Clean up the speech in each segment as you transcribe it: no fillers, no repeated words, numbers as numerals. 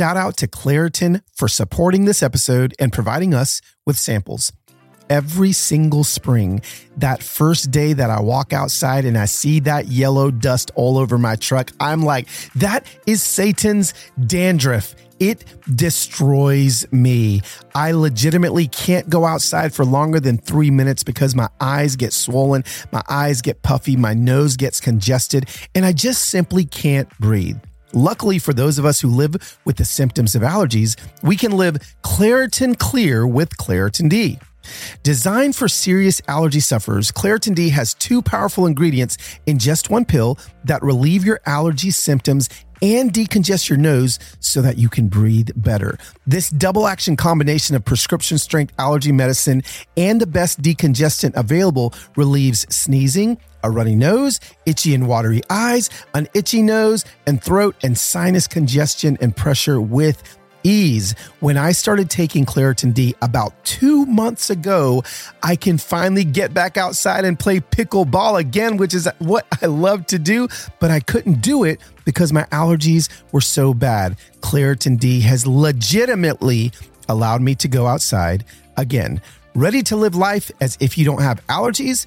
shout out to Claritin for supporting this episode and providing us with samples. Every single spring, that first day that I walk outside and I see that yellow dust all over my truck, I'm like, that is Satan's dandruff. It destroys me. I legitimately can't go outside for longer than 3 minutes because my eyes get swollen, my eyes get puffy, my nose gets congested, and I just simply can't breathe. Luckily for those of us who live with the symptoms of allergies, we can live Claritin Clear with Claritin D. Designed for serious allergy sufferers, Claritin D has two powerful ingredients in just one pill that relieve your allergy symptoms and decongest your nose so that you can breathe better. This double-action combination of prescription-strength allergy medicine and the best decongestant available relieves sneezing, a runny nose, itchy and watery eyes, an itchy nose and throat, and sinus congestion and pressure with ease. When I started taking Claritin D about 2 months ago, I can finally get back outside and play pickleball again, which is what I love to do, but I couldn't do it because my allergies were so bad. Claritin D has legitimately allowed me to go outside again. Ready to live life as if you don't have allergies?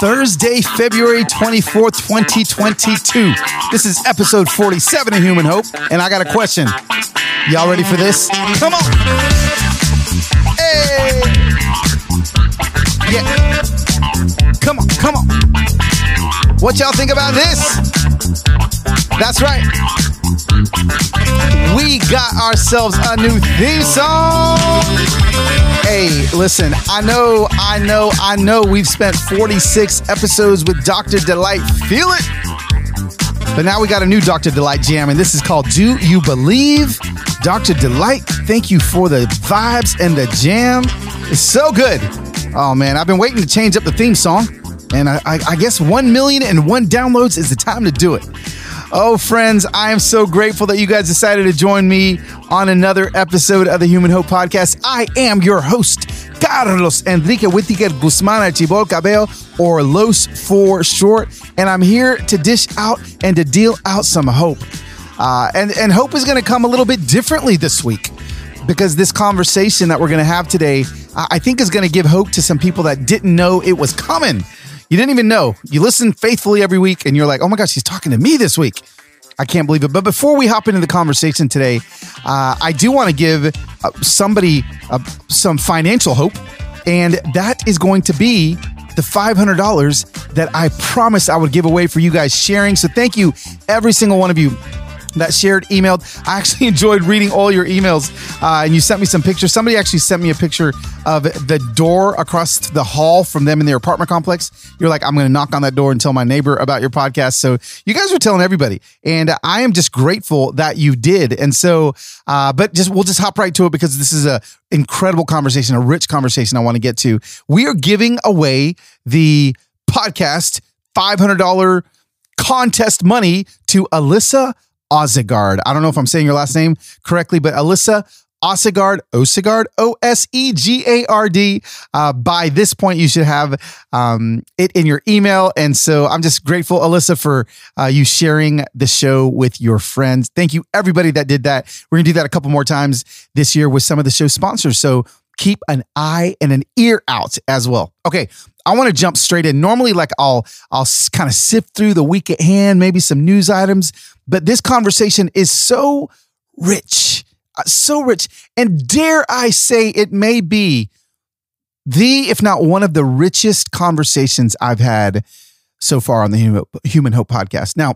Thursday, February 24th, 2022. This is episode 47 of Human Hope, and I got a question. Y'all ready for this? Come on! Hey! Yeah! Come on, come on! What y'all think about this? That's right. We got ourselves a new theme song. Hey, listen, I know we've spent 46 episodes with Dr. Delight. Feel it? But now we got a new Dr. Delight jam, and this is called Do You Believe? Dr. Delight, thank you for the vibes and the jam. It's so good. Oh, man, I've been waiting to change up the theme song, and I guess 1,000,001 downloads is the time to do it. Oh, friends, I am so grateful that you guys decided to join me on another episode of the Human Hope Podcast. I am your host, Carlos Enrique Whitaker Guzman Archibol Cabello, or Los for short, and I'm here to dish out and to deal out some hope. And hope is going to come a little bit differently this week, because this conversation that we're going to have today, I think, is going to give hope to some people that didn't know it was coming. You didn't even know. You listen faithfully every week and you're like, oh my gosh, she's talking to me this week. I can't believe it. But before we hop into the conversation today, I do want to give somebody some financial hope. And that is going to be the $500 that I promised I would give away for you guys sharing. So thank you, every single one of you that shared, emailed. I actually enjoyed reading all your emails, and you sent me some pictures. Somebody actually sent me a picture of the door across the hall from them in their apartment complex. You're like, I'm going to knock on that door and tell my neighbor about your podcast. So you guys were telling everybody, and I am just grateful that you did. And so, we'll just hop right to it, because this is a incredible conversation, a rich conversation I want to get to. We are giving away the podcast $500 contest money to Alyssa Osegard. I don't know if I'm saying your last name correctly, but Alyssa Osegard, O-S-E-G-A-R-D. By this point, you should have it in your email. And so I'm just grateful, Alyssa, for you sharing the show with your friends. Thank you, everybody that did that. We're going to do that a couple more times this year with some of the show sponsors. So keep an eye and an ear out as well. Okay, I want to jump straight in. Normally, like I'll kind of sift through the week at hand, maybe some news items, but this conversation is so rich, and dare I say it may be if not one of the richest conversations I've had so far on the Human Hope Podcast. Now,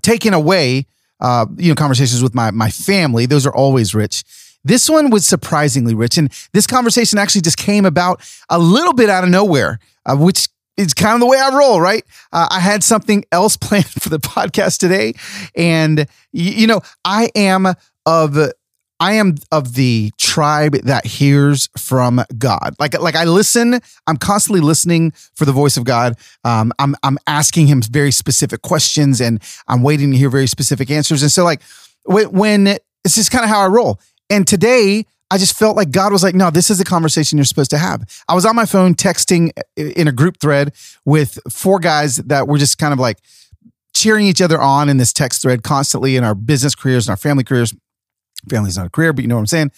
taking away conversations with my family, those are always rich. This one was surprisingly rich, and this conversation actually just came about a little bit out of nowhere, which is kind of the way I roll, right? I had something else planned for the podcast today, and I am I am of the tribe that hears from God. Like I listen, I'm constantly listening for the voice of God. I'm asking him very specific questions and I'm waiting to hear very specific answers. And so like when it's just kind of how I roll. And today I just felt like God was like, no, this is the conversation you're supposed to have. I was on my phone texting in a group thread with four guys that were just kind of like cheering each other on in this text thread constantly in our business careers and our family careers. Family's not a career, but you know what I'm saying.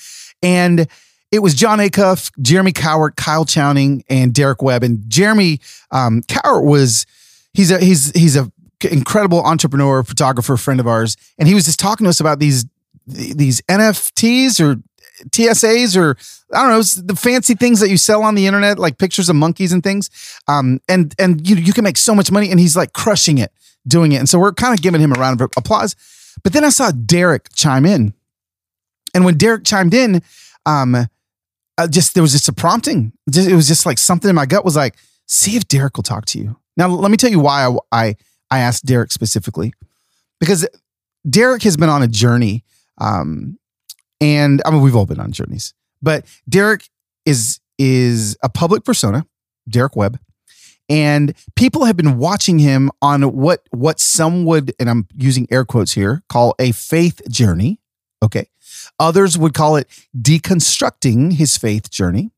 And it was John Acuff, Jeremy Cowart, Kyle Chowning, and Derek Webb. And Jeremy Cowart he's a incredible entrepreneur, photographer, friend of ours. And he was just talking to us about these NFTs or TSAs or I don't know, the fancy things that you sell on the internet, like pictures of monkeys and things. And you can make so much money. And he's like crushing it, doing it. And so we're kind of giving him a round of applause. But then I saw Derek chime in. And when Derek chimed in, there was just a prompting. It was just like something in my gut was like, see if Derek will talk to you. Now, let me tell you why I asked Derek specifically. Because Derek has been on a journey. And I mean, we've all been on journeys. But Derek is a public persona, Derek Webb. And people have been watching him on what some would, and I'm using air quotes here, call a faith journey. Okay. Others would call it deconstructing his faith journey.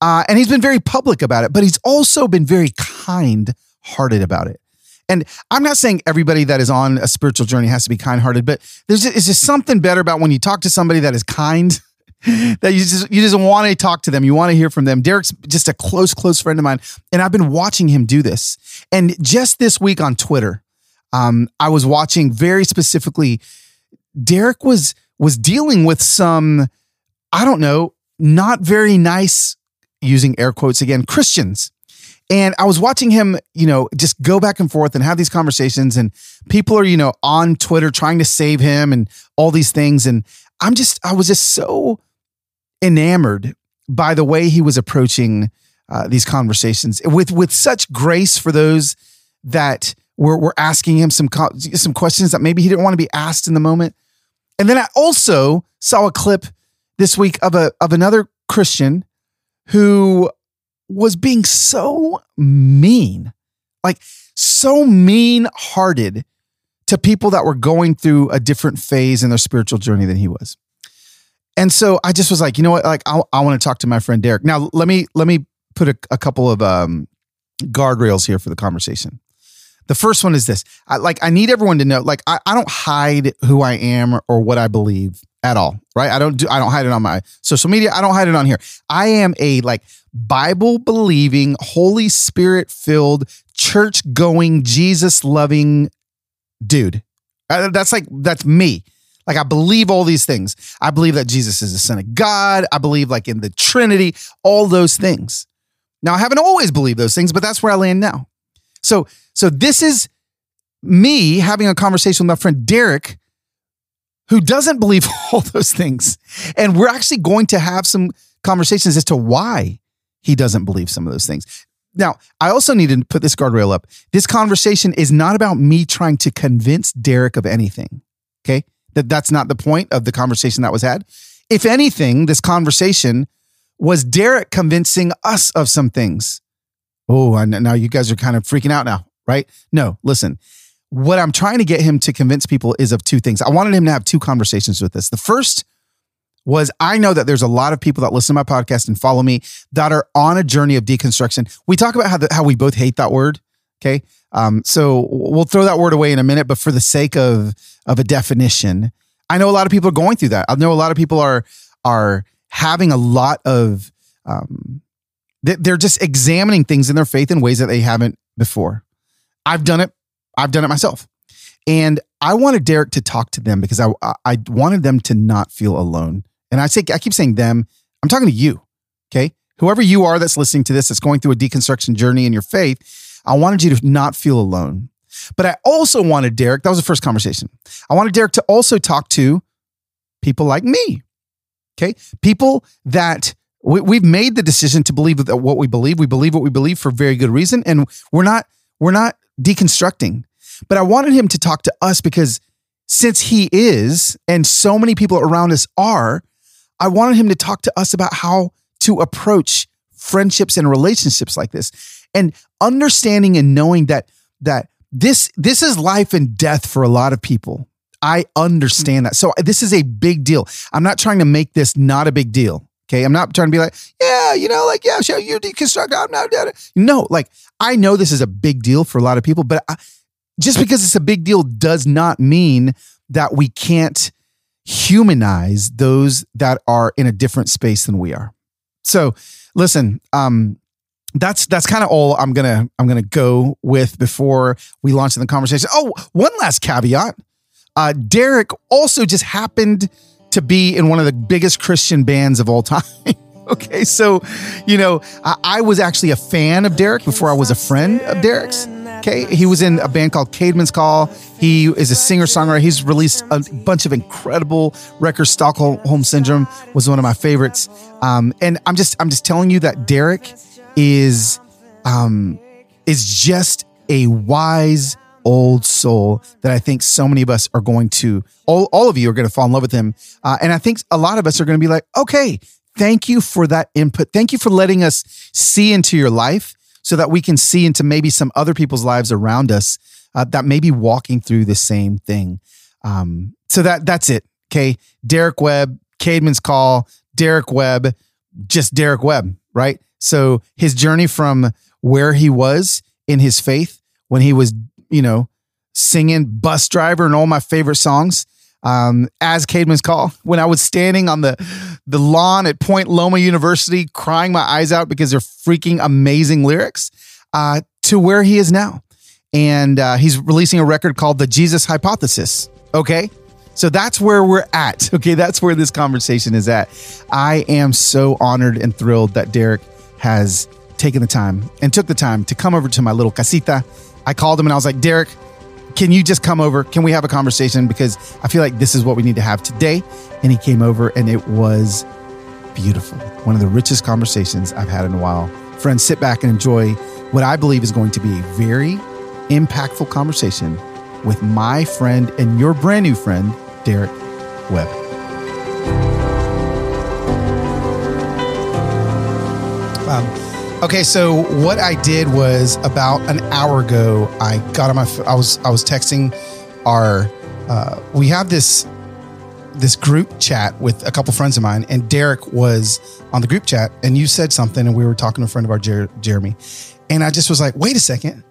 And he's been very public about it, but he's also been very kind-hearted about it. And I'm not saying everybody that is on a spiritual journey has to be kind-hearted, but it's just something better about when you talk to somebody that is kind, that you just want to talk to them. You want to hear from them. Derek's just a close friend of mine, and I've been watching him do this. And just this week on Twitter, I was watching very specifically, Derek was dealing with some, I don't know, not very nice, using air quotes again, Christians. And I was watching him, just go back and forth and have these conversations, and people are, on Twitter trying to save him and all these things. And I was just so enamored by the way he was approaching these conversations with such grace for those that were asking him some questions that maybe he didn't want to be asked in the moment. And then I also saw a clip this week of another Christian who was being so mean, like so mean-hearted to people that were going through a different phase in their spiritual journey than he was. And so I just was like, you know what? Like I want to talk to my friend Derek. Now let me put a couple of guardrails here for the conversation. The first one is this. I need everyone to know, I don't hide who I am or what I believe at all, right? I don't hide it on my social media. I don't hide it on here. I am a Bible-believing, Holy Spirit-filled, church-going, Jesus-loving dude. That's me. I believe all these things. I believe that Jesus is the Son of God. I believe in the Trinity, all those things. Now, I haven't always believed those things, but that's where I land now. So this is me having a conversation with my friend Derek, who doesn't believe all those things. And we're actually going to have some conversations as to why he doesn't believe some of those things. Now, I also need to put this guardrail up. This conversation is not about me trying to convince Derek of anything, okay? That's not the point of the conversation that was had. If anything, this conversation was Derek convincing us of some things. Oh, now you guys are kind of freaking out now, right? No, listen. What I'm trying to get him to convince people is of two things. I wanted him to have two conversations with us. The first was, I know that there's a lot of people that listen to my podcast and follow me that are on a journey of deconstruction. We talk about how we both hate that word, okay? So we'll throw that word away in a minute, but for the sake of a definition, I know a lot of people are going through that. I know a lot of people are having a lot of... they're just examining things in their faith in ways that they haven't before. I've done it. I've done it myself. And I wanted Derek to talk to them because I wanted them to not feel alone. And I keep saying them. I'm talking to you, okay? Whoever you are that's listening to this, that's going through a deconstruction journey in your faith, I wanted you to not feel alone. But I also wanted Derek, that was the first conversation. I wanted Derek to also talk to people like me, okay? People that... We've made the decision to believe that what we believe. We believe what we believe for very good reason, and we're not deconstructing. But I wanted him to talk to us because since he is, and so many people around us are, I wanted him to talk to us about how to approach friendships and relationships like this, and understanding and knowing that this is life and death for a lot of people. I understand that. So this is a big deal. I'm not trying to make this not a big deal. Okay. I'm not trying to be like, sure, you deconstruct. I'm not. No, like, I know this is a big deal for a lot of people, but just because it's a big deal does not mean that we can't humanize those that are in a different space than we are. So listen, that's kind of all I'm gonna go with before we launch in the conversation. Oh, one last caveat. Derek also just happened to be in one of the biggest Christian bands of all time. Okay, so, I was actually a fan of Derek before I was a friend of Derek's. Okay, he was in a band called Caedmon's Call. He is a singer-songwriter. He's released a bunch of incredible records. Stockholm Syndrome was one of my favorites. And I'm just telling you that Derek is just a wise old soul that I think so many of us are going to, all of you are going to fall in love with him. And I think a lot of us are going to be like, okay, thank you for that input. Thank you for letting us see into your life so that we can see into maybe some other people's lives around us that may be walking through the same thing. So that's it. Okay. Derek Webb, Caedmon's Call, Derek Webb, just Derek Webb, right? So his journey from where he was in his faith when he was singing Bus Driver and all my favorite songs, as Caedmon's Call, when I was standing on the lawn at Point Loma University, crying my eyes out because they're freaking amazing lyrics, to where he is now. And he's releasing a record called The Jesus Hypothesis. Okay. So that's where we're at. Okay. That's where this conversation is at. I am so honored and thrilled that Derek has took the time to come over to my little casita. I called him and I was like, Derek, can you just come over? Can we have a conversation? Because I feel like this is what we need to have today. And he came over and it was beautiful. One of the richest conversations I've had in a while. Friends, sit back and enjoy what I believe is going to be a very impactful conversation with my friend and your brand new friend, Derek Webb. Okay, so what I did was about an hour ago, I got on my phone. I was texting our. We have this group chat with a couple friends of mine, and Derek was on the group chat, and you said something, and we were talking to a friend of our Jeremy, and I just was like, wait a second,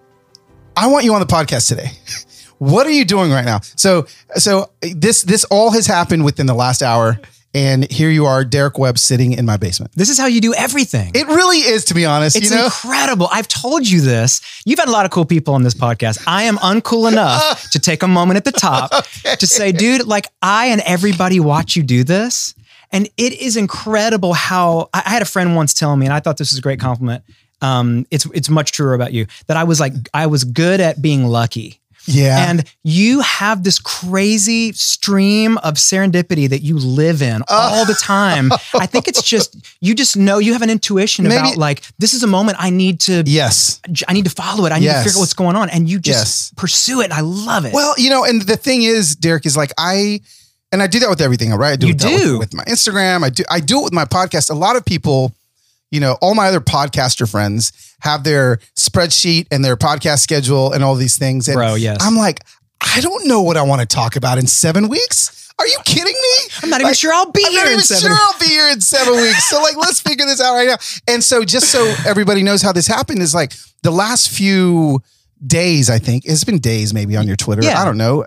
I want you on the podcast today. What are you doing right now? So this all has happened within the last hour. And here you are, Derek Webb, sitting in my basement. This is how you do everything. It really is, to be honest. It's incredible. I've told you this. You've had a lot of cool people on this podcast. I am uncool enough to take a moment at the top to say, dude, like, I and everybody watch you do this. And it is incredible how I had a friend once tell me, and I thought this was a great compliment. It's much truer about you, that I was good at being lucky. Yeah. And you have this crazy stream of serendipity that you live in all the time. I think it's just, you just know, you have an intuition about like, this is a moment I need to, I need to follow it. I need to figure out what's going on. And you just pursue it. I love it. Well, and the thing is, Derek, is like, I do that with everything. Right. I do with my Instagram. I do it with my podcast. A lot of people, all my other podcaster friends have their spreadsheet and their podcast schedule and all these things. And I'm like, I don't know what I want to talk about in 7 weeks. Are you kidding me? I'm not even sure I'll be here in 7 weeks. So like, let's figure this out right now. And so just so everybody knows how this happened is like the last few days, I think it's been days maybe on your Twitter. Yeah. I don't know.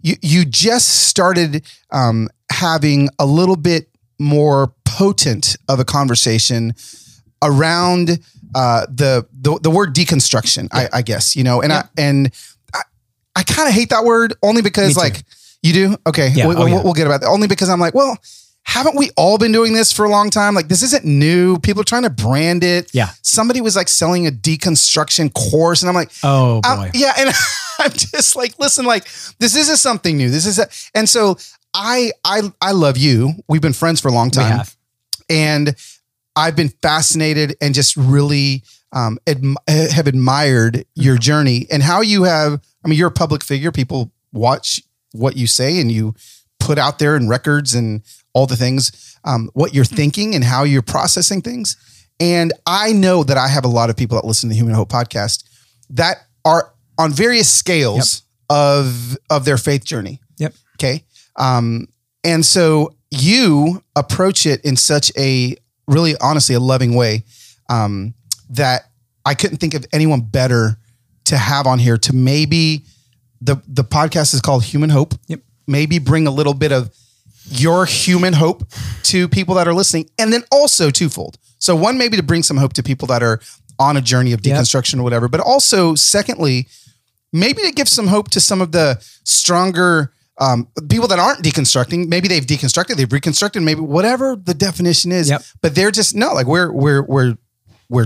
You just started having a little bit more potent of a conversation around the word deconstruction, I guess, I kind of hate that word only because like you do. Okay. Yeah. We'll get about that only because I'm like, well, haven't we all been doing this for a long time? Like this isn't new. People are trying to brand it. Yeah. Somebody was like selling a deconstruction course and I'm like, oh boy. And I'm just like, listen, like this isn't something new. And so I love you. We've been friends for a long time. We have. And I've been fascinated and just really have admired your journey and how you have, I mean, you're a public figure. People watch what you say and you put out there in records and all the things, what you're thinking and how you're processing things. And I know that I have a lot of people that listen to the Human Hope Podcast that are on various scales of their faith journey. Yep. Okay. And so you approach it in such a really, honestly, a loving way that I couldn't think of anyone better to have on here to maybe the podcast is called Human Hope. Yep. Maybe bring a little bit of your human hope to people that are listening, and then also twofold. So one, maybe to bring some hope to people that are on a journey of deconstruction or whatever, but also secondly, maybe to give some hope to some of the stronger people that aren't deconstructing. Maybe they've deconstructed, they've reconstructed, maybe whatever the definition is, but they're just, no, like we're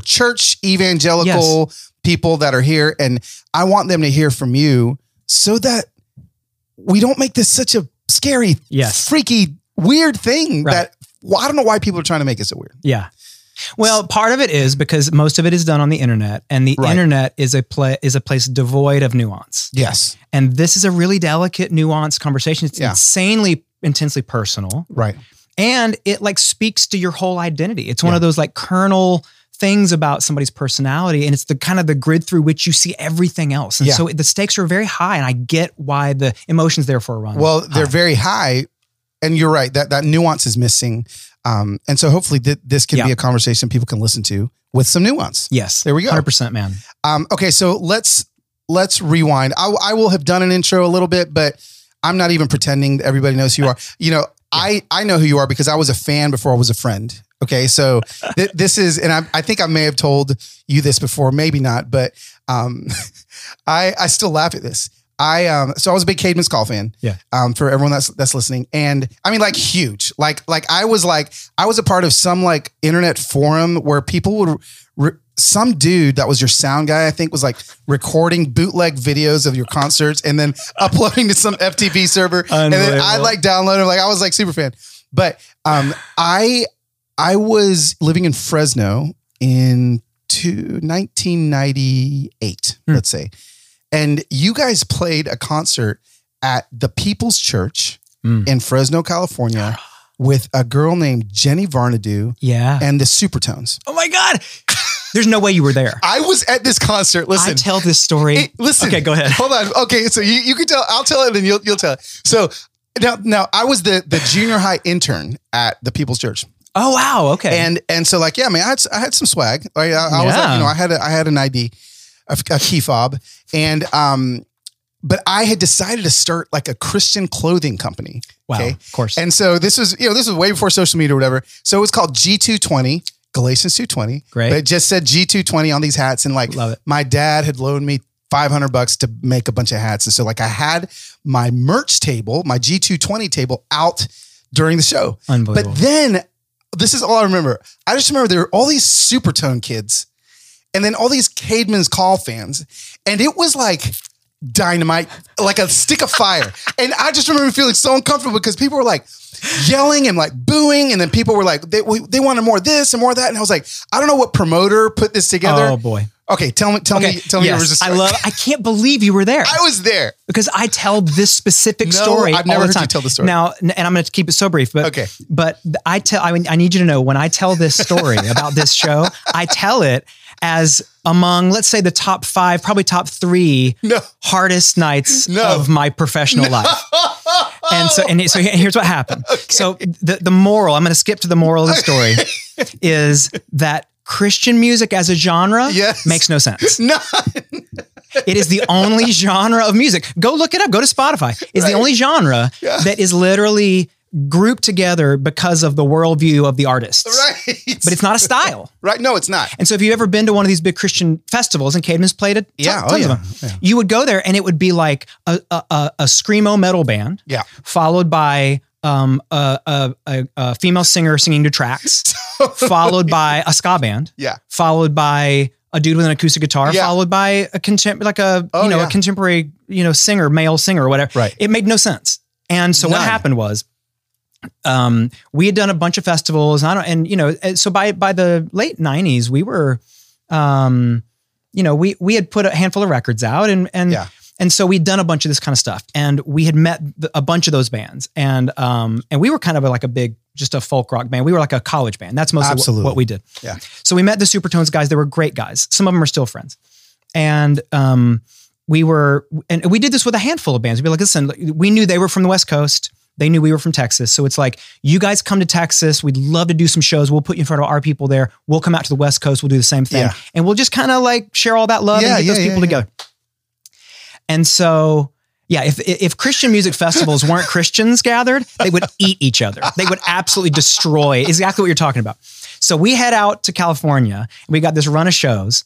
church evangelical people that are here. And I want them to hear from you so that we don't make this such a scary, freaky, weird thing that, well, I don't know why people are trying to make it so weird. Yeah. Well, part of it is because most of it is done on the internet, and the internet is a place devoid of nuance. Yes. And this is a really delicate, nuanced conversation. It's insanely, intensely personal. Right. And it like speaks to your whole identity. It's one of those like kernel things about somebody's personality, and it's the kind of the grid through which you see everything else. And so the stakes are very high, and I get why the emotions there for a run. Well, they're very high, and you're right. That nuance is missing. And so hopefully this can be a conversation people can listen to with some nuance. Yes. There we go. 100%, man. Okay. So let's rewind. I will have done an intro a little bit, but I'm not even pretending that everybody knows who you are. You know, I know who you are because I was a fan before I was a friend. Okay. So this is, and I think I may have told you this before, maybe not, but, I still laugh at this. So I was a big Caedmon's Call fan. Yeah. For everyone that's listening, and I mean, like, huge. I was a part of some like internet forum where people would some dude that was your sound guy, I think, was like recording bootleg videos of your concerts and then uploading to some FTP server, and then I like downloaded. Like, I was like super fan, but I was living in Fresno in 1998, let's say. And you guys played a concert at the People's Church in Fresno, California, with a girl named Jenny Varnadue and the Supertones. Oh my God. There's no way you were there. I was at this concert. Listen. I tell this story. Listen. Okay, go ahead. Hold on. Okay, so you can tell. I'll tell it, and you'll tell it. So now I was the junior high intern at the People's Church. Oh, wow. Okay. And so like, yeah, I mean, I had some swag. Right? I was like, you know, I had an ID. A key fob. And, but I had decided to start like a Christian clothing company. Wow. Okay? Of course. And so this was way before social media or whatever. So it was called G220, Galatians 2:20. Great. But it just said G220 on these hats. And like, my dad had loaned me $500 to make a bunch of hats. And so like, I had my merch table, my G220 table out during the show. Unbelievable. But then this is all I remember. I just remember there were all these Supertone kids, and then all these Caedmon's Call fans. And it was like dynamite, like a stick of fire. And I just remember feeling so uncomfortable because people were like yelling and like booing. And then people were like, they wanted more of this and more of that. And I was like, I don't know what promoter put this together. Oh boy. Okay. Tell me. Yes, I can't believe you were there. I was there because I tell this specific story. I've never heard you tell the story. Now, and I'm going to keep it so brief, but okay. But I need you to know, when I tell this story about this show, I tell it as among, let's say, the top 5, probably top 3 hardest nights of my professional life. And so here's what happened. Okay. So the moral, I'm going to skip to the moral of the story, is that Christian music as a genre makes no sense. No. It is the only genre of music. Go look it up. Go to Spotify. It's the only genre that is literally grouped together because of the worldview of the artists. Right. But it's not a style. Right. No, it's not. And so if you've ever been to one of these big Christian festivals, and Caedmon's played it, you would go there and it would be like a screamo metal band followed by a female singer singing to tracks, followed by a ska band, followed by a dude with an acoustic guitar, followed by a contemporary, singer, male singer or whatever. Right. It made no sense. And so what happened was, we had done a bunch of festivals, so by the late 90s, we were, we had put a handful of records out, and And so we'd done a bunch of this kind of stuff, and we had met a bunch of those bands, and we were kind of like a big, just a folk rock band. We were like a college band. That's mostly what we did. Yeah. So we met the Supertones guys. They were great guys. Some of them are still friends. And we did this with a handful of bands. We'd be like, listen, we knew they were from the West Coast. They knew we were from Texas. So it's like, you guys come to Texas. We'd love to do some shows. We'll put you in front of our people there. We'll come out to the West Coast. We'll do the same thing. Yeah. And we'll just kind of like share all that love and get those people together. And so, yeah, if Christian music festivals weren't Christians gathered, they would eat each other. They would absolutely destroy exactly what you're talking about. So we head out to California, and we got this run of shows.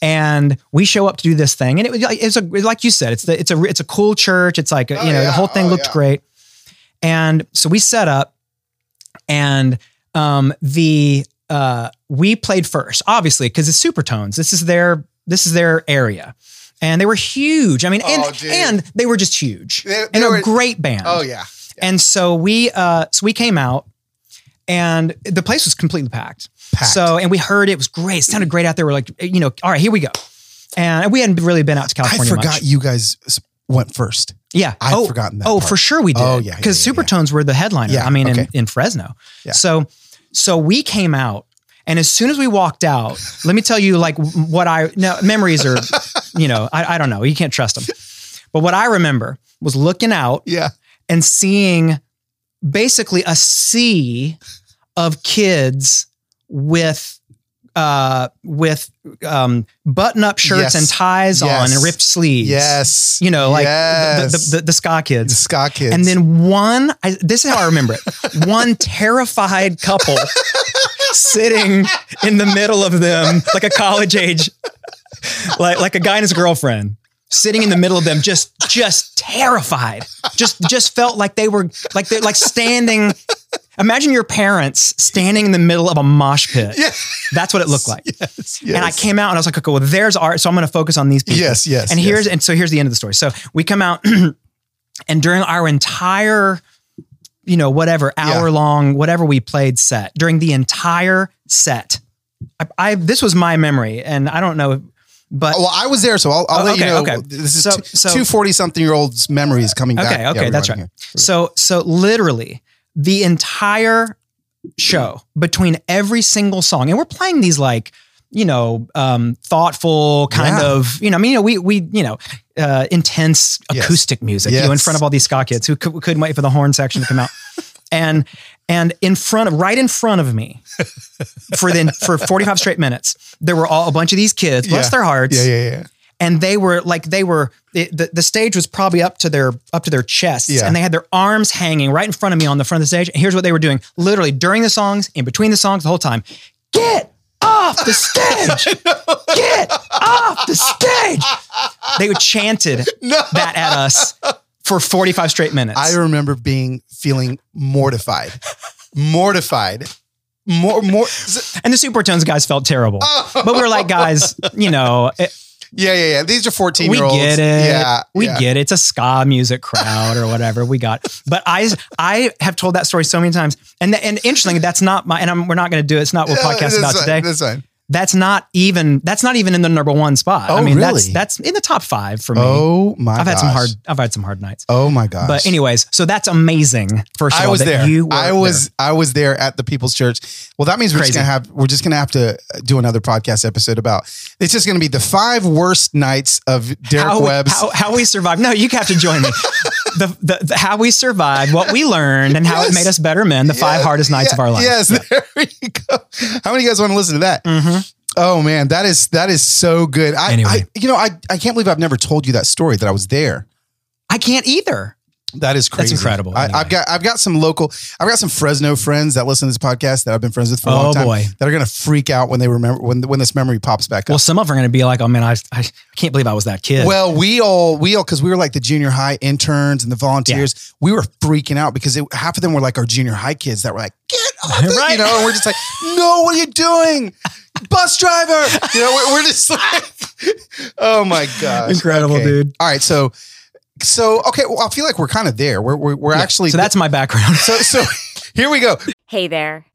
And we show up to do this thing, and like you said, it's a cool church. It's like the whole thing looked great, and so we set up, and we played first, obviously, because it's Supertones. This is their area, and they were huge. I mean, and they were just huge, they were a great band. Oh yeah. And so we came out, and the place was completely packed. So, and we heard it was great. It sounded great out there. We're like, all right, here we go. And we hadn't really been out to California. I forgot much. You guys went first. Yeah. I had forgotten that. Oh, part. For sure we did. Oh, yeah. Because Supertones were the headliner. Yeah, in Fresno. Yeah. So we came out, and as soon as we walked out, let me tell you, like, memories are, I don't know. You can't trust them. But what I remember was looking out and seeing basically a sea of kids with button-up shirts and ties on and ripped sleeves. Yes. The ska kids. The ska kids. And then this is how I remember it. One terrified couple sitting in the middle of them, like a college age, like a guy and his girlfriend. Sitting in the middle of them, just terrified, just felt like they were like standing. Imagine your parents standing in the middle of a mosh pit. Yes. That's what it looked like. Yes, yes. And I came out, and I was like, okay, well, there's art. So I'm going to focus on these people. Yes, yes. And here's the end of the story. So we come out and during our entire, hour long, whatever we played set, during the entire set, this was my memory, and I don't know. But I was there, so I'll let you know. Okay. This is 240-something-year-olds' memories coming back. Okay, that's right. Here. So literally the entire show, between every single song, and we're playing these thoughtful kind of we intense acoustic music in front of all these ska kids who couldn't wait for the horn section to come out, and right in front of me, for 45 straight minutes, there were a bunch of these kids, bless their hearts. Yeah. And they were the stage was probably up to their chests, and they had their arms hanging right in front of me on the front of the stage. And here's what they were doing, literally during the songs, in between the songs, the whole time: get off the stage, get off the stage. They chanted that at us for 45 straight minutes. I remember feeling mortified. More. And the Supertones guys felt terrible. But we were like, guys, Yeah. These are 14-year-olds. We get it. Yeah. We get it. It's a ska music crowd or whatever we got. But I have told that story so many times. And interestingly, that's not we're not going to do it. It's not what podcast about fine, today. That's fine. That's not even in the number one spot. Oh, really? That's in the top five for me. Oh my gosh. I've had some hard nights. Oh my gosh. But anyways, so that's amazing. I was there at the People's Church. Well, that means we're just gonna have to do another podcast episode about, it's just gonna be the 5 worst nights of Derek Webb's. How we survived. No, you have to join me. The how we survived, what we learned, and how it made us better men, the 5 hardest nights of our lives. Yes, there you go. How many of you guys want to listen to that? Mm-hmm. Oh man, that is so good. I can't believe I've never told you that story that I was there. I can't either. That is crazy. That's incredible. I've got some Fresno friends that listen to this podcast that I've been friends with for a long time. Boy. That are going to freak out when they remember, when this memory pops back up. Well, some of them are going to be like, oh man, I can't believe I was that kid. Well, we all, cause we were like the junior high interns and the volunteers. Yeah. We were freaking out because half of them were like our junior high kids that were like, get off this, and we're just like, no, what are you doing? Bus driver. We're just like, oh my gosh. Incredible, dude. All right. So, okay, well, I feel like we're kind of there. We're actually... So that's my background. So here we go. Hey there.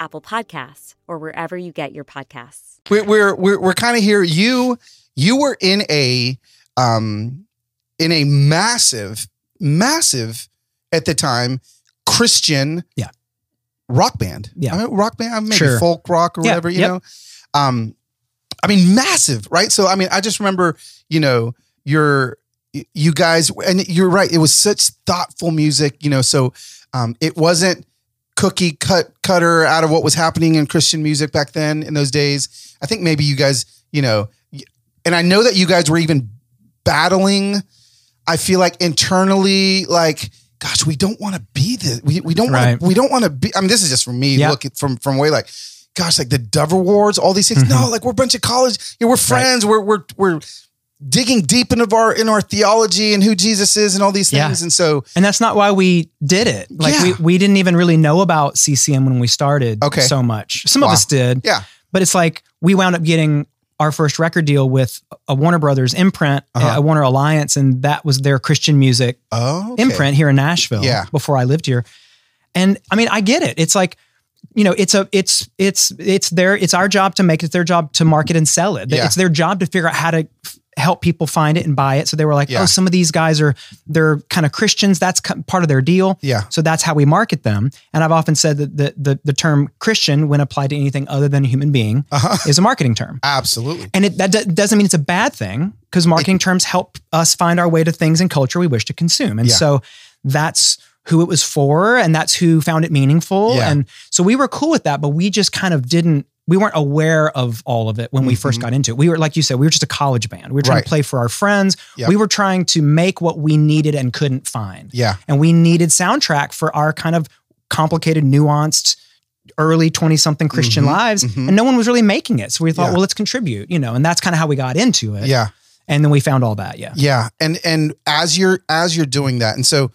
Apple Podcasts, or wherever you get your podcasts. We're kind of here. You were in a massive at the time Christian rock band. Yeah, I mean, rock band. I mean, maybe folk rock or whatever. You know, I mean, massive, right? So I mean, I just remember, you know, you guys, and you're right. It was such thoughtful music, you know. So it wasn't cookie cutter out of what was happening in Christian music back then in those days. I think maybe you guys, you know, and I know that you guys were even battling, I feel like internally, like, gosh, we don't want to be this. We don't want to be, I mean, this is just for me, look from way like, gosh, like the Dove Awards, all these things. No, like we're a bunch of college, you know, we're friends. Right. We're digging deep into our theology and who Jesus is and all these things. Yeah. And that's not why we did it. Like we didn't even really know about CCM when we started so much. Some of us did. Yeah. But it's like, we wound up getting our first record deal with a Warner Brothers imprint, a Warner Alliance. And that was their Christian music imprint here in Nashville before I lived here. And I mean, I get it. It's like, you know, it's our job to make it, it's their job to market and sell it. Yeah. It's their job to figure out how to help people find it and buy it. So they were like, oh, some of these guys they're kind of Christians. That's part of their deal. Yeah. So that's how we market them. And I've often said that the term Christian, when applied to anything other than a human being, is a marketing term. Absolutely. And that doesn't mean it's a bad thing, because marketing terms help us find our way to things and culture we wish to consume. And so that's who it was for, and that's who found it meaningful. Yeah. And so we were cool with that, but we just kind of we weren't aware of all of it when we first got into it. We were, like you said, we were just a college band. We were trying to play for our friends. Yep. We were trying to make what we needed and couldn't find. Yeah. And we needed soundtrack for our kind of complicated, nuanced, early 20-something Christian lives. Mm-hmm. And no one was really making it. So we thought, well, let's contribute, you know, and that's kind of how we got into it. Yeah. And then we found all that. Yeah. Yeah. And as you're doing that. And so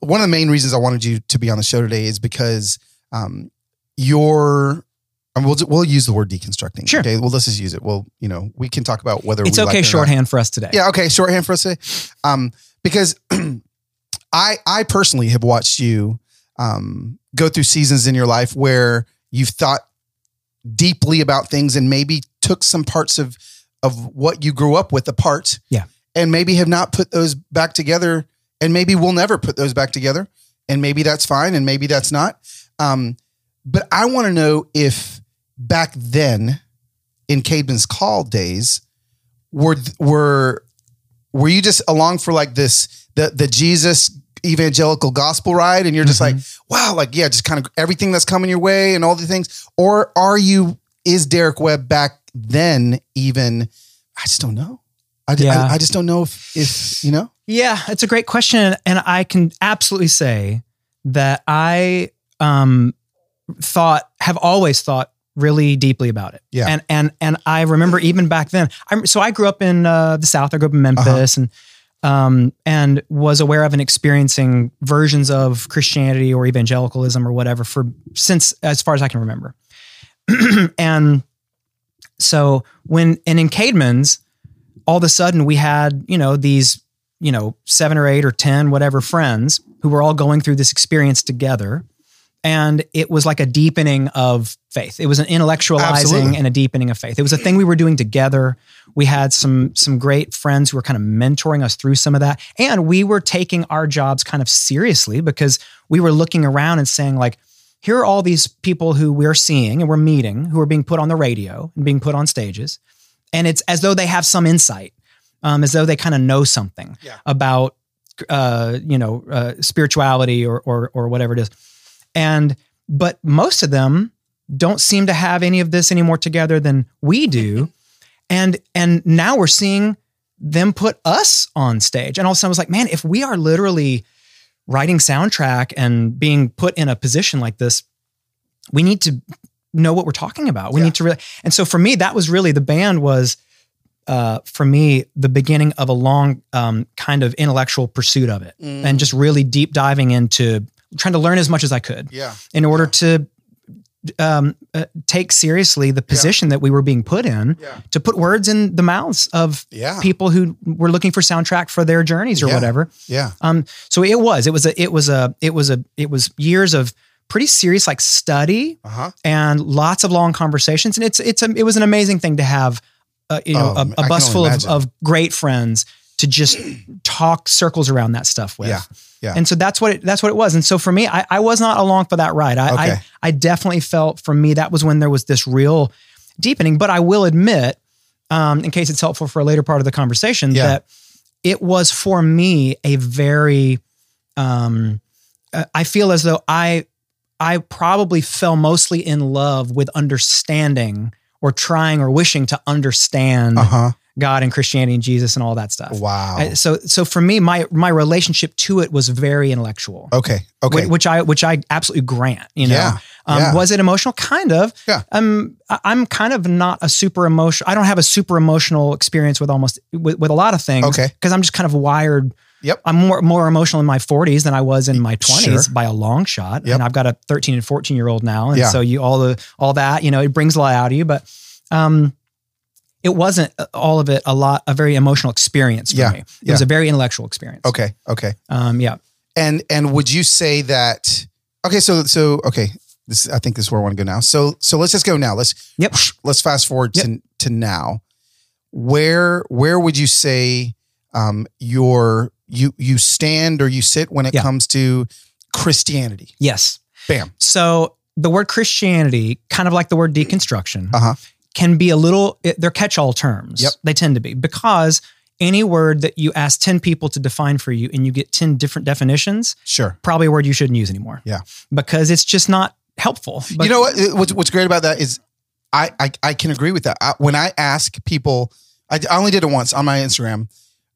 one of the main reasons I wanted you to be on the show today is because we'll use the word deconstructing. Sure. Okay. Well, let's just use it. Well, you know, we can talk about whether it's okay. Shorthand for us today. Yeah. Okay. Shorthand for us today. Because I personally have watched you go through seasons in your life where you've thought deeply about things and maybe took some parts of what you grew up with apart. Yeah. And maybe have not put those back together, and maybe we'll never put those back together, and maybe that's fine. And maybe that's not. But I want to know if, back then, in Caedmon's Call days, were you just along for like this the Jesus evangelical gospel ride, and you're just like, wow, like just kind of everything that's coming your way and all the things, or is Derek Webb back then even? I just don't know. I just don't know if you know. Yeah, it's a great question, and I can absolutely say that I have always thought really deeply about it. Yeah. And I remember even back then, so I grew up in the South. I grew up in Memphis and was aware of and experiencing versions of Christianity or evangelicalism or whatever since as far as I can remember. And so in Caedmon's, all of a sudden we had, you know, these, you know, 7 or 8 or 10, whatever friends who were all going through this experience together. And it was like a deepening of faith. It was an intellectualizing and a deepening of faith. It was a thing we were doing together. We had some great friends who were kind of mentoring us through some of that. And we were taking our jobs kind of seriously, because we were looking around and saying, like, here are all these people who we're seeing and we're meeting who are being put on the radio and being put on stages. And it's as though they have some insight, as though they kind of know something about, you know, spirituality or whatever it is. But most of them don't seem to have any of this any more together than we do. And now we're seeing them put us on stage. And all of a sudden I was like, man, if we are literally writing soundtrack and being put in a position like this, we need to know what we're talking about. We need to really, and so for me, that was really, the band was, for me, the beginning of a long kind of intellectual pursuit of it, and just really deep diving into trying to learn as much as I could in order to take seriously the position that we were being put in, to put words in the mouths of people who were looking for soundtrack for their journeys or whatever. So it was years of pretty serious like study and lots of long conversations. And it was an amazing thing to have a bus full of great friends to just talk circles around that stuff with. Yeah. And so that's what it was. And so for me, I was not along for that ride. I definitely felt, for me, that was when there was this real deepening, but I will admit, in case it's helpful for a later part of the conversation, that it was for me a very, I feel as though I probably fell mostly in love with understanding, or trying or wishing to understand God and Christianity and Jesus and all that stuff. Wow. So for me, my relationship to it was very intellectual. Okay. Which I absolutely grant, you know. Was it emotional? Kind of. Yeah. I'm kind of not a super emotional. I don't have a super emotional experience with with a lot of things. Okay. Because I'm just kind of wired. Yep. I'm more emotional in my 40s than I was in my 20s by a long shot. Yep. And I've got a 13 and 14 year old now. And so all that, you know, it brings a lot out of you, but, it wasn't all of it a very emotional experience for me. It was a very intellectual experience. Okay. And would you say that, okay. I think this is where I want to go now. So let's just go now. Let's fast forward to now. Where would you say, you stand or you sit when it comes to Christianity? Yes. Bam. So the word Christianity, kind of like the word deconstruction, can be a little, they're catch-all terms. Yep. They tend to be, because any word that you ask 10 people to define for you and you get 10 different definitions, probably a word you shouldn't use anymore. Yeah. Because it's just not helpful. But, you know what's great about that is I can agree with that. When I ask people, I only did it once on my Instagram,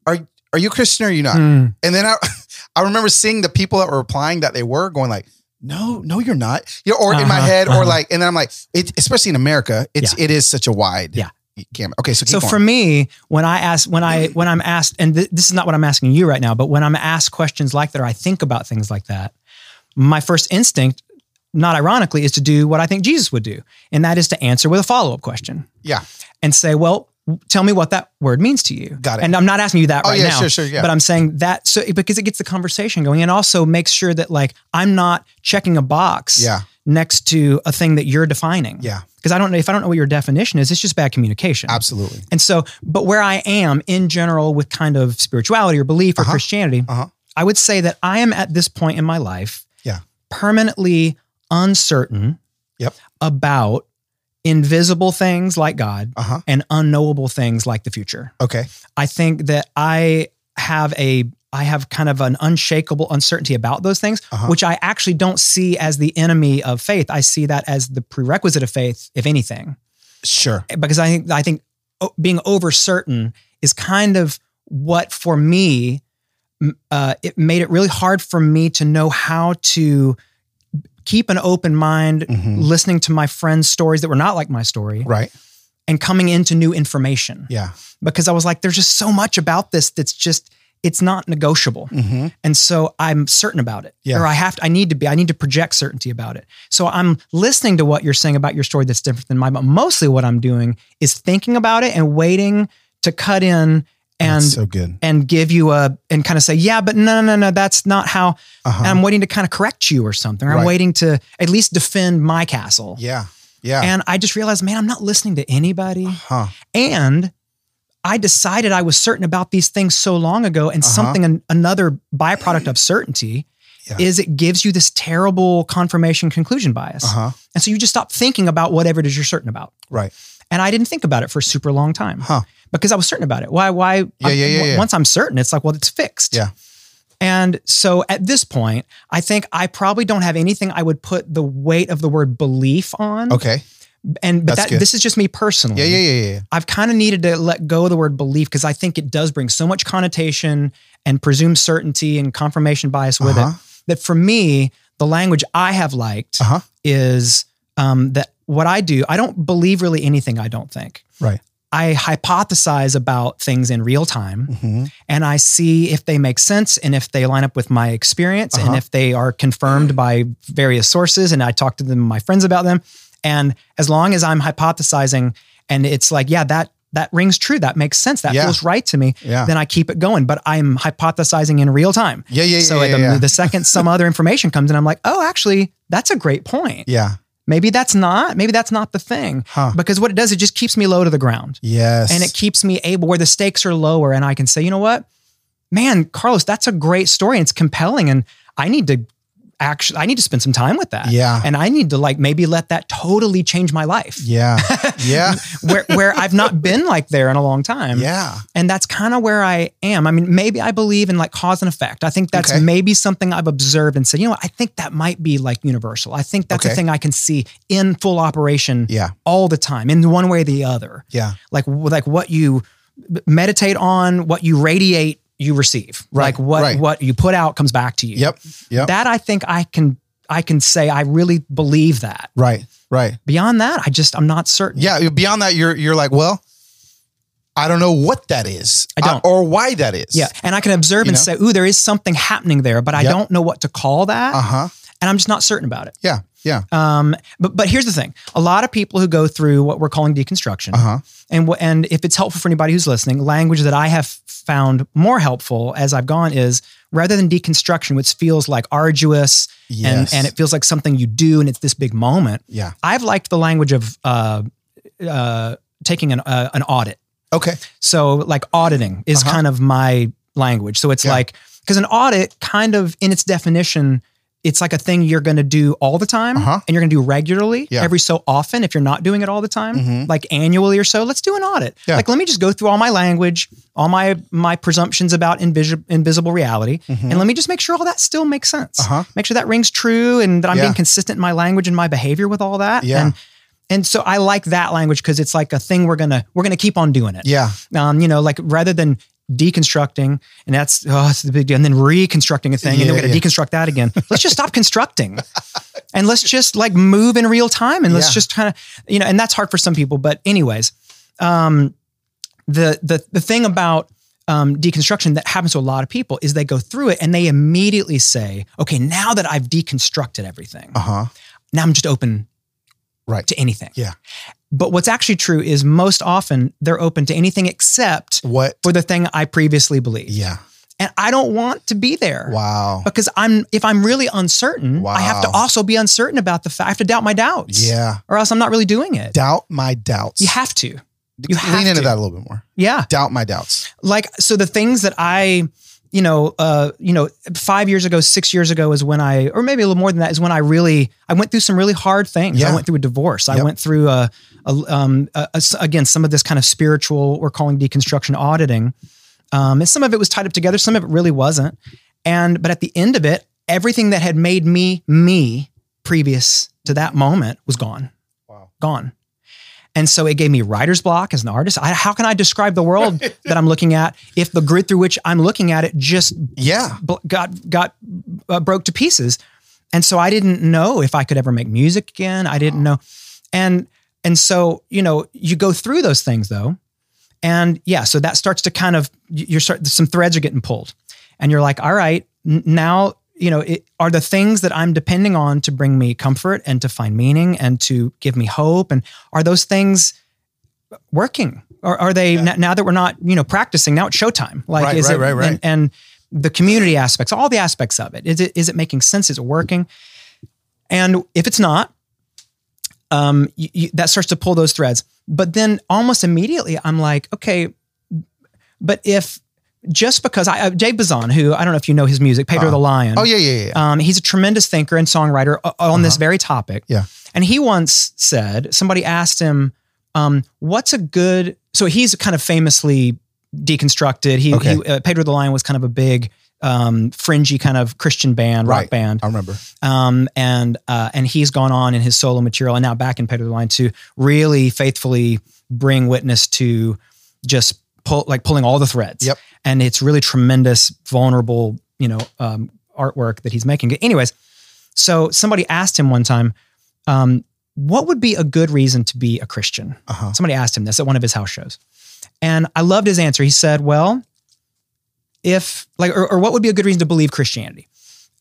are you a Christian or are you not? And then I remember seeing the people that were replying that they were going like, no, you're not. You know, or in my head, or like, and then I'm like, especially in America, it is such a wide gamut. Okay. So for me, when I'm asked, and this is not what I'm asking you right now, but when I'm asked questions like that, or I think about things like that, my first instinct, not ironically, is to do what I think Jesus would do. And that is to answer with a follow-up question. Yeah. And say, well, tell me what that word means to you. Got it. And I'm not asking you that now, but I'm saying that because it gets the conversation going, and also makes sure that like, I'm not checking a box next to a thing that you're defining. Yeah. Because I don't know what your definition is, it's just bad communication. Absolutely. And so, but where I am in general with kind of spirituality or belief or Christianity, I would say that I am at this point in my life permanently uncertain about invisible things like God and unknowable things like the future. Okay. I think that I have kind of an unshakable uncertainty about those things, which I actually don't see as the enemy of faith. I see that as the prerequisite of faith, if anything. Sure. Because I think being over certain is kind of what, for me, it made it really hard for me to know how to keep an open mind, listening to my friends' stories that were not like my story. Right. And coming into new information. Yeah. Because I was like, there's just so much about this that's just, it's not negotiable. And so I'm certain about it. Yeah. Or I need to project certainty about it. So I'm listening to what you're saying about your story that's different than mine, but mostly what I'm doing is thinking about it and waiting to cut in and that's so good. And give you and kind of say, yeah, but no, that's not how, and I'm waiting to kind of correct you or something. Or I'm waiting to at least defend my castle. Yeah. Yeah. And I just realized, man, I'm not listening to anybody. And I decided I was certain about these things so long ago, and another byproduct of certainty is it gives you this terrible confirmation conclusion bias. And so you just stop thinking about whatever it is you're certain about. Right. And I didn't think about it for a super long time because I was certain about it. Why? Once I'm certain, it's like, well, it's fixed. Yeah. And so at this point, I think I probably don't have anything I would put the weight of the word belief on. Okay. But this is just me personally. Yeah. I've kind of needed to let go of the word belief because I think it does bring so much connotation and presumed certainty and confirmation bias with it, that for me, the language I have liked is that what I do, I don't believe really anything I don't think. Right. I hypothesize about things in real time, mm-hmm. and I see if they make sense and if they line up with my experience, uh-huh. and if they are confirmed by various sources, and I talk to them, my friends about them. And as long as I'm hypothesizing and it's like, yeah, that rings true. That makes sense. That feels right to me. Yeah. Then I keep it going, but I'm hypothesizing in real time. The second some other information comes in, I'm like, oh, actually, that's a great point. Yeah. Maybe that's not the thing. Huh. Because what it does, it just keeps me low to the ground. Yes. And it keeps me able where the stakes are lower and I can say, you know what, man, Carlos, that's a great story. And it's compelling. And I need to spend some time with that. Yeah. And I need to maybe let that totally change my life. Yeah. Yeah. where I've not been there in a long time. Yeah. And that's kind of where I am. I mean, maybe I believe in cause and effect. I think that's maybe something I've observed and said, you know what? I think that might be universal. I think that's a thing I can see in full operation all the time in one way or the other. Yeah. Like what you meditate on, what you radiate, you receive, what you put out comes back to you. Yep. That I think I can say, I really believe that. Right. Beyond that, I'm not certain. Yeah. Beyond that, you're like, well, I don't know what that is. I don't. Or why that is. Yeah. And I can observe and say, ooh, there is something happening there, but I don't know what to call that. Uh-huh. And I'm just not certain about it. Yeah. Yeah. But here's the thing. A lot of people who go through what we're calling deconstruction, and if it's helpful for anybody who's listening, language that I have found more helpful as I've gone is rather than deconstruction, which feels arduous and it feels like something you do and it's this big moment. Yeah. I've liked the language of taking an audit. Okay. So auditing is kind of my language. So it's because an audit kind of in its definition, it's like a thing you're going to do all the time and you're going to do regularly every so often. If you're not doing it all the time, annually or so, let's do an audit. Yeah. Let me just go through all my language, all my presumptions about invisible reality. Mm-hmm. And let me just make sure all that still makes sense. Make sure that rings true and that I'm being consistent in my language and my behavior with all that. Yeah. And so I like that language because it's a thing we're going to keep on doing it. Yeah. Rather than deconstructing, and that's the big deal, and then reconstructing a thing, and then we're going to deconstruct that again. Let's just stop constructing, and let's just move in real time, and let's just kind of and that's hard for some people. But anyways, the thing about deconstruction that happens to a lot of people is they go through it and they immediately say, okay, now that I've deconstructed everything, now I'm just open to anything. Yeah. But what's actually true is most often they're open to anything except for the thing I previously believed. Yeah. And I don't want to be there. Wow. Because if I'm really uncertain, I have to also be uncertain about I have to doubt my doubts. Yeah. Or else I'm not really doing it. Doubt my doubts. You have to. Lean into that a little bit more. Yeah. Doubt my doubts. So the things that I, 5 years ago, 6 years ago is when I, or maybe a little more than that, is when I went through some really hard things. Yeah. I went through a divorce. Yep. I went through, again, some of this kind of spiritual, we're calling deconstruction auditing. And some of it was tied up together. Some of it really wasn't. But at the end of it, everything that had made me previous to that moment was gone. Wow. Gone. And so it gave me writer's block as an artist. How can I describe the world that I'm looking at if the grid through which I'm looking at it just got broke to pieces? And so I didn't know if I could ever make music again. I didn't know. And so, you go through those things though. And so that starts to some threads are getting pulled and you're like, all right, now, are the things that I'm depending on to bring me comfort and to find meaning and to give me hope? And are those things working? Or are they now that we're not, practicing, now it's showtime. Right. And the community aspects, all the aspects of it. Is it making sense? Is it working? And if it's not, that starts to pull those threads. But then almost immediately I'm like, okay, but if, just because Dave Bazan, who I don't know if you know his music, Pedro the Lion. Oh yeah. He's a tremendous thinker and songwriter on this very topic. Yeah. And he once said, somebody asked him, so he's kind of famously deconstructed. He Pedro the Lion was kind of a big, fringy kind of Christian band, rock band. I remember. And he's gone on in his solo material and now back in Pedro the Lion to really faithfully bring witness to just pulling all the threads. Yep. And it's really tremendous, vulnerable, artwork that he's making. Anyways, so somebody asked him one time, what would be a good reason to be a Christian? Uh-huh. Somebody asked him this at one of his house shows. And I loved his answer. He said, well, if like, or what would be a good reason to believe Christianity?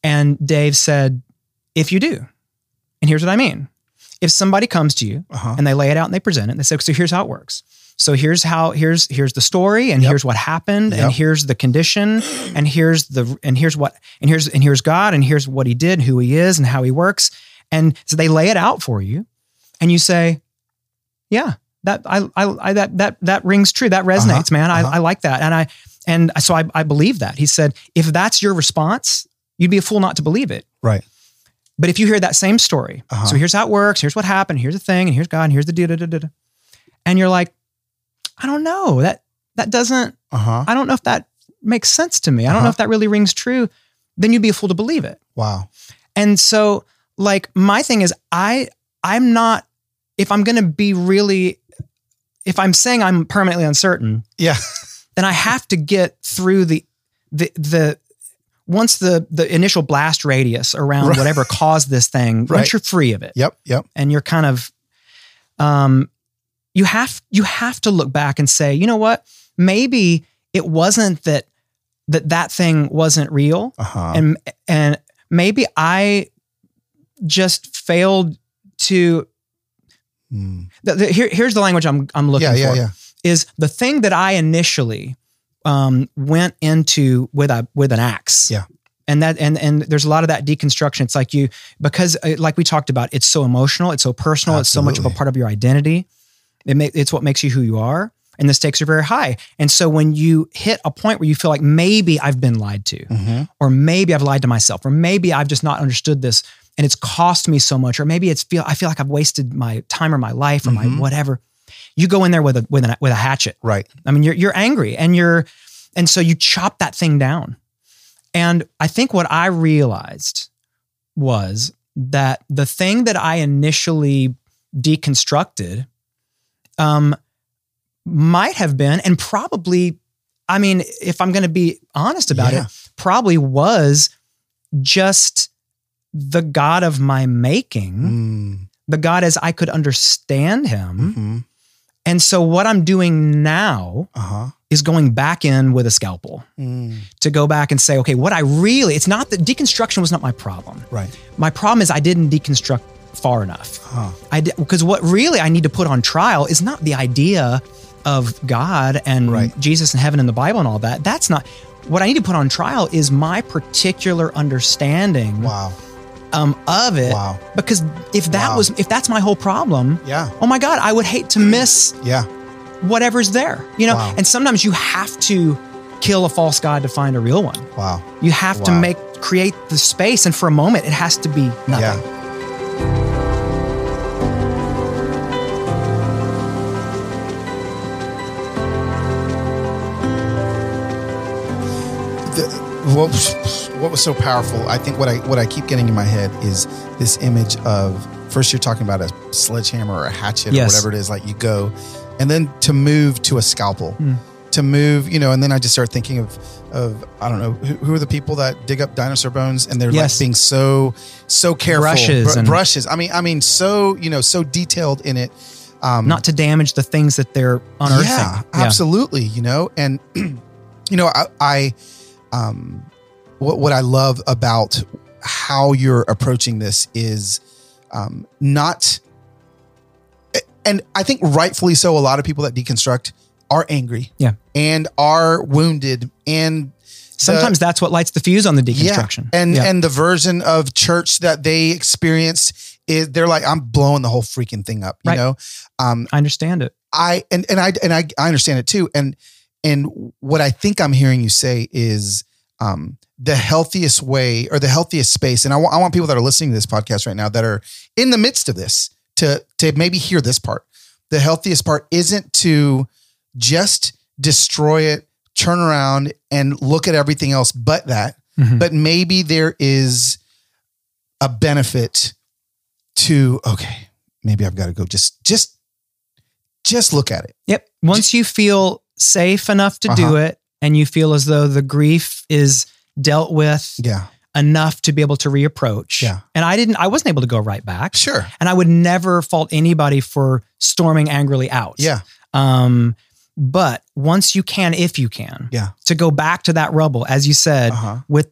And Dave said, if you do, and here's what I mean. If somebody comes to you uh-huh. and they lay it out and they present it and they say, so here's how it works. So here's the story and yep. here's what happened yep. and here's the condition and here's God and here's what he did, who he is and how he works. And so they lay it out for you and you say, yeah, that rings true. That resonates, uh-huh. man. Uh-huh. I like that. And so I believe that. He said, if that's your response, you'd be a fool not to believe it. Right. But if you hear that same story, uh-huh. so here's how it works, here's what happened, here's the thing, and here's God, and here's the da-da-da-da-da. And you're like, I don't know. That doesn't, uh-huh. I don't know if that makes sense to me. I don't uh-huh. know if that really rings true. Then you'd be a fool to believe it. Wow. And so like my thing is I'm not, if I'm going to be really, if I'm saying I'm permanently uncertain, yeah, then I have to get through the initial blast radius around right. whatever caused this thing, right. once you're free of it. Yep. Yep. And you're kind of, you have to look back and say, you know what, maybe it wasn't that thing wasn't real. Uh-huh. And maybe I just failed to, here's the language I'm looking for is the thing that I initially, went into with an axe. Yeah. And there's a lot of that deconstruction. It's like because we talked about, it's so emotional, it's so personal, absolutely. It's so much of a part of your identity. It's what makes you who you are, and the stakes are very high. And so when you hit a point where you feel like maybe I've been lied to, mm-hmm. or maybe I've lied to myself, or maybe I've just not understood this and it's cost me so much, or maybe I feel like I've wasted my time or my life or mm-hmm. my whatever, you go in there with a hatchet. Right. I mean, you're angry and so you chop that thing down. And I think what I realized was that the thing that I initially deconstructed might have been, and probably, I mean, if I'm going to be honest about yeah. it, probably was just the God of my making, the God as I could understand him. Mm-hmm. And so what I'm doing now uh-huh. is going back in with a scalpel to go back and say, okay, what I really, it's not that deconstruction was not my problem. Right. My problem is I didn't deconstruct far enough. Huh. Because what really I need to put on trial is not the idea of God and right. Jesus and heaven and the Bible and all that. That's not what I need to put on trial, is my particular understanding wow. Of it. Wow. Because if that wow. was, if that's my whole problem, yeah. oh my God, I would hate to miss yeah. whatever's there, you know? Wow. And sometimes you have to kill a false God to find a real one. Wow. You have wow. to create the space. And for a moment, it has to be nothing. Yeah. What was so powerful, I think what I keep getting in my head is this image of, first you're talking about a sledgehammer or a hatchet yes. or whatever it is, like you go, and then to move to a scalpel, to move, you know, and then I just start thinking of I don't know, who are the people that dig up dinosaur bones and they're yes. like being so careful. Brushes. I mean, so, you know, so detailed in it. Not to damage the things that they're unearthing. Yeah, absolutely, yeah. you know, and, you know, what I love about how you're approaching this is not, and I think rightfully so, a lot of people that deconstruct are angry yeah. and are wounded, and sometimes that's what lights the fuse on the deconstruction. Yeah. And the version of church that they experienced is they're like, I'm blowing the whole freaking thing up, you right. know? I understand it. I understand it too. And what I think I'm hearing you say is the healthiest way, or the healthiest space. And I want people that are listening to this podcast right now that are in the midst of this to maybe hear this part. The healthiest part isn't to just destroy it, turn around and look at everything else but that. Mm-hmm. But maybe there is a benefit to, okay, maybe I've got to go just look at it. Yep. Once you feel safe enough to uh-huh. do it, and you feel as though the grief is dealt with. Yeah. enough to be able to reapproach. Yeah. And I wasn't able to go right back. Sure. And I would never fault anybody for storming angrily out. Yeah. But once you can, if you can, to go back to that rubble, as you said, with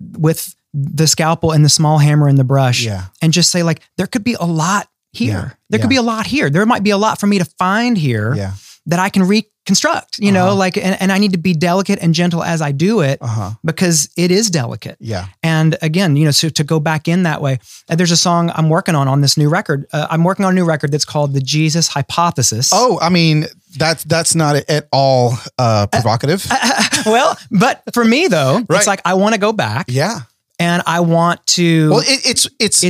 the scalpel and the small hammer and the brush, and just say like, there could be a lot here. Yeah. There could be a lot here. There might be a lot for me to find here that I can reconstruct, you know, like, and I need to be delicate and gentle as I do it because it is delicate. Yeah. And again, you know, so to go back in that way, there's a song I'm working on this new record. I'm working on a new record that's called The Jesus Hypothesis. Oh, I mean, that's not at all provocative. Well, but for me though, it's like, I want to go back. Yeah. And I want to, well, it's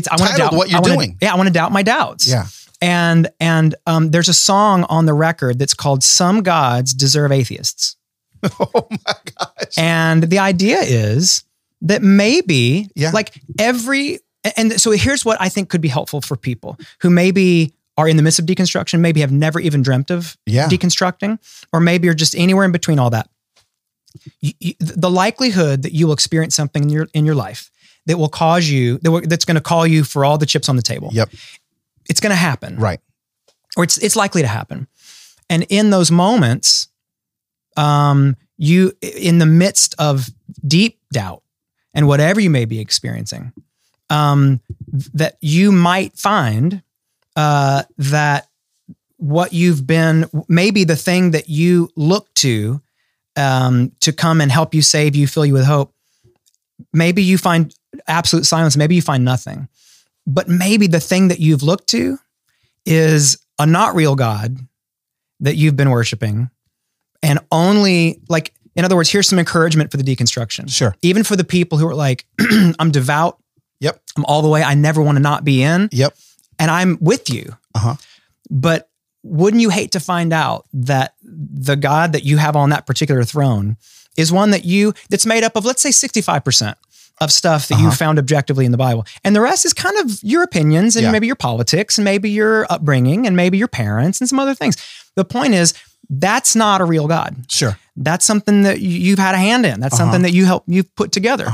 I want to doubt what you're doing. Yeah. I want to doubt my doubts. Yeah. And there's a song on the record that's called Some Gods Deserve Atheists. Oh my gosh. And the idea is that maybe like and so here's what I think could be helpful for people who maybe are in the midst of deconstruction, maybe have never even dreamt of deconstructing, or maybe are just anywhere in between all that. The likelihood that you will experience something in your life that will cause you, that's going to call you for all the chips on the table. Yep. It's going to happen. Right. Or it's likely to happen. And in those moments, you, in the midst of deep doubt and whatever you may be experiencing, that you might find that what you've been, maybe the thing that you look to come and help you, save you, fill you with hope, maybe you find absolute silence, maybe you find nothing. But maybe the thing that you've looked to is a not real God that you've been worshiping. And only, like, in other words, here's some encouragement for the deconstruction. Sure. Even for the people who are like, I'm devout. Yep. I'm all the way. I never want to not be in. Yep. And I'm with you. Uh-huh. But wouldn't you hate to find out that the God that you have on that particular throne is one that's made up of, let's say, 65%. Of stuff that you found objectively in the Bible. And the rest is kind of your opinions and maybe your politics and maybe your upbringing and maybe your parents and some other things. The point is, that's not a real God. Sure. That's something that you've had a hand in. That's something that you've put together.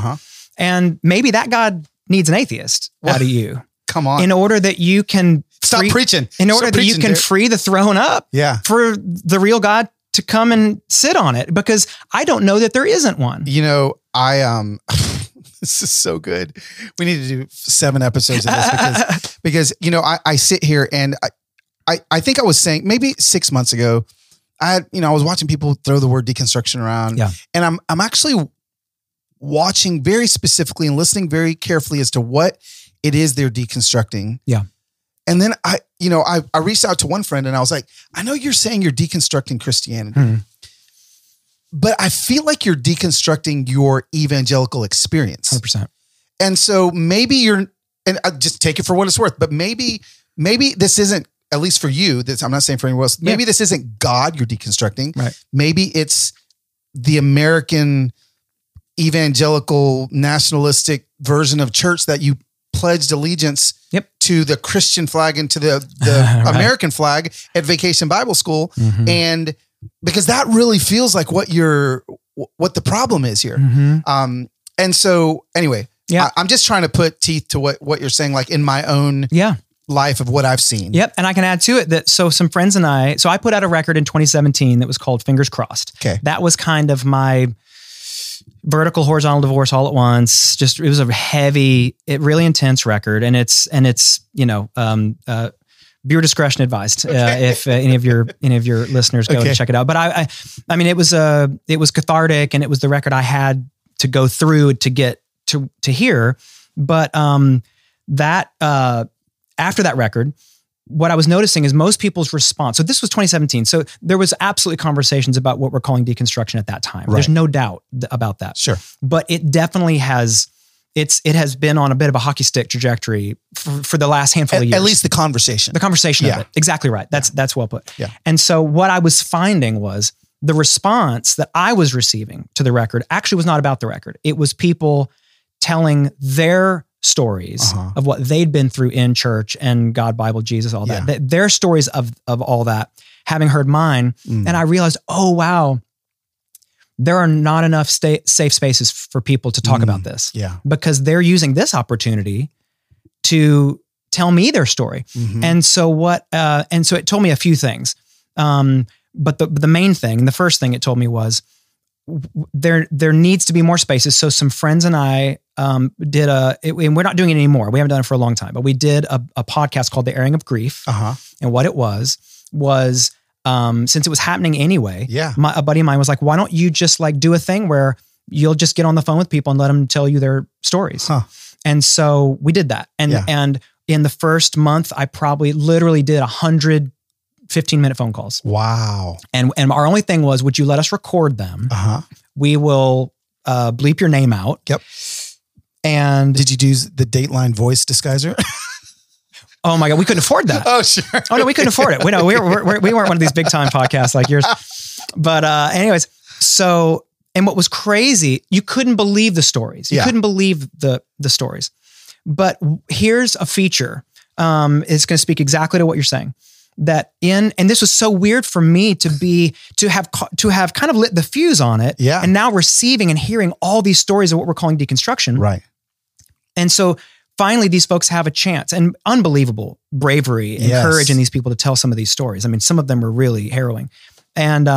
And maybe that God needs an atheist out of you. Come on. In order that you can free the throne up for the real God to come and sit on it, because I don't know that there isn't one. You know, I this is so good. We need to do 7 episodes of this because you know, I sit here and I think I was saying maybe 6 months ago, I was watching people throw the word deconstruction around and I'm actually watching very specifically and listening very carefully as to what it is they're deconstructing. Yeah. And then I reached out to one friend and I was like, I know you're saying you're deconstructing Christianity. But I feel like you're deconstructing your evangelical experience. 100%. And so maybe and I just take it for what it's worth, but maybe this isn't, at least for you, I'm not saying for anyone else, maybe this isn't God you're deconstructing. Right. Maybe it's the American evangelical nationalistic version of church that you pledged allegiance to the Christian flag and to the American flag at Vacation Bible School. And because that really feels like what the problem is here. And so anyway, I'm just trying to put teeth to what you're saying, like in my own life of what I've seen. Yep. And I can add to it that, so some friends and I put out a record in 2017 that was called Fingers Crossed. Okay. That was kind of my vertical, horizontal divorce all at once. Just, it was a heavy, really intense record. And it's, you know, your discretion advised, if any of your listeners go and check it out. But I mean, it was cathartic, and it was the record I had to go through to get to hear. But after that record, what I was noticing is most people's response. So this was 2017. So there was absolutely conversations about what we're calling deconstruction at that time. Right. There's no doubt about that. Sure, but it definitely has. It has been on a bit of a hockey stick trajectory for the last handful of years. At least the conversation of it. Exactly right. That's well put. Yeah. And so what I was finding was the response that I was receiving to the record actually was not about the record. It was people telling their stories of what they'd been through in church and God, Bible, Jesus, all that. Their stories of all that, having heard mine. And I realized, oh wow, there are not enough safe spaces for people to talk about this. Yeah. Because they're using this opportunity to tell me their story. Mm-hmm. And so so it told me a few things. But the main thing, the first thing it told me was there needs to be more spaces. So some friends and I did and we're not doing it anymore. We haven't done it for a long time, but we did a podcast called The Airing of Grief. Uh-huh. And what it was since it was happening anyway, a buddy of mine was like, why don't you just like do a thing where you'll just get on the phone with people and let them tell you their stories. Huh. And so we did that. And in the first month, I probably literally did 100 15-minute phone calls. Wow. And our only thing was, would you let us record them? Uh-huh. We will bleep your name out. Yep. And did you use the Dateline voice disguiser? Oh my God, we couldn't afford that. Oh, sure. Oh no, we couldn't afford it. We weren't one of these big time podcasts like yours. But anyways, so, and what was crazy, you couldn't believe the stories. You couldn't believe the stories. But here's a feature. It's going to speak exactly to what you're saying. And this was so weird for me to have kind of lit the fuse on it, and now receiving and hearing all these stories of what we're calling deconstruction, right? And so finally, these folks have a chance, and unbelievable bravery and courage in these people to tell some of these stories. I mean, some of them were really harrowing and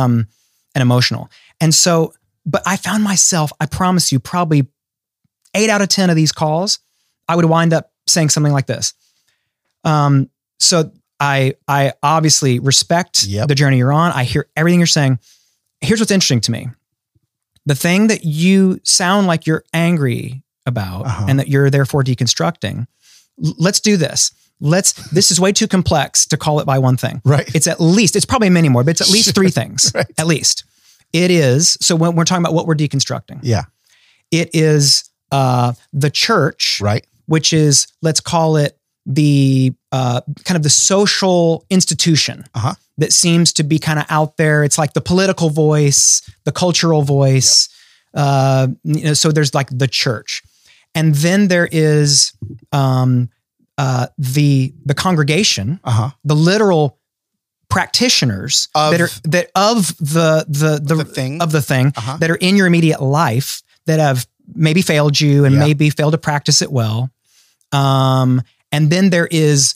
emotional. And so, but I found myself, I promise you, probably 8 out of 10 of these calls, I would wind up saying something like this. So. I obviously respect the journey you're on. I hear everything you're saying. Here's what's interesting to me. The thing that you sound like you're angry about and that you're therefore deconstructing, let's do this. This is way too complex to call it by one thing. Right. It's probably many more, but it's at least three things. Right. At least. It is, so when we're talking about what we're deconstructing. Yeah. It is the church, right? Which is, let's call it, the kind of the social institution that seems to be kind of out there. It's like the political voice, the cultural voice. Yep. So there's like the church, and then there is the congregation, the literal practitioners of the thing that are in your immediate life that have maybe failed you and maybe failed to practice it well. And then there is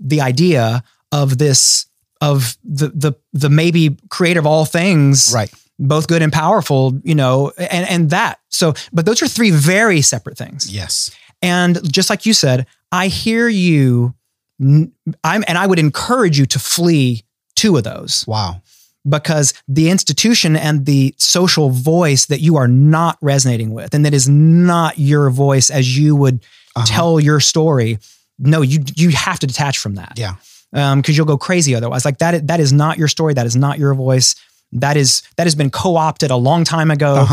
the idea of this, of the maybe creator of all things, right? Both good and powerful, and that. So, but those are three very separate things. Yes. And just like you said, I hear you, and I would encourage you to flee two of those. Wow. Because the institution and the social voice that you are not resonating with, and that is not your voice as you would tell your story. No, you have to detach from that. Yeah. Cause you'll go crazy otherwise. Like that is not your story. That is not your voice. That has been co-opted a long time ago,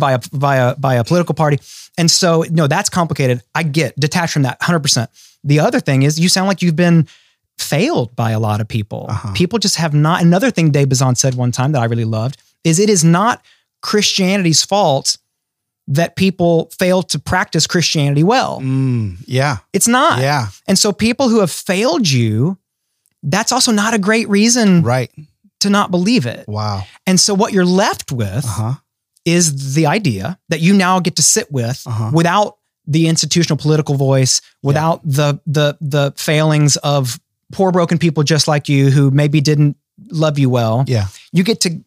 by a political party. And so, no, that's complicated. I get detached from that 100%. The other thing is you sound like you've been failed by a lot of people. People just have not. Another thing Dave Bazan said one time that I really loved is it is not Christianity's fault that people fail to practice Christianity well. It's not. Yeah. And so people who have failed you, that's also not a great reason to not believe it. Wow. And so what you're left with is the idea that you now get to sit with without the institutional political voice, without the failings of poor broken people just like you who maybe didn't love you well. Yeah. You get to,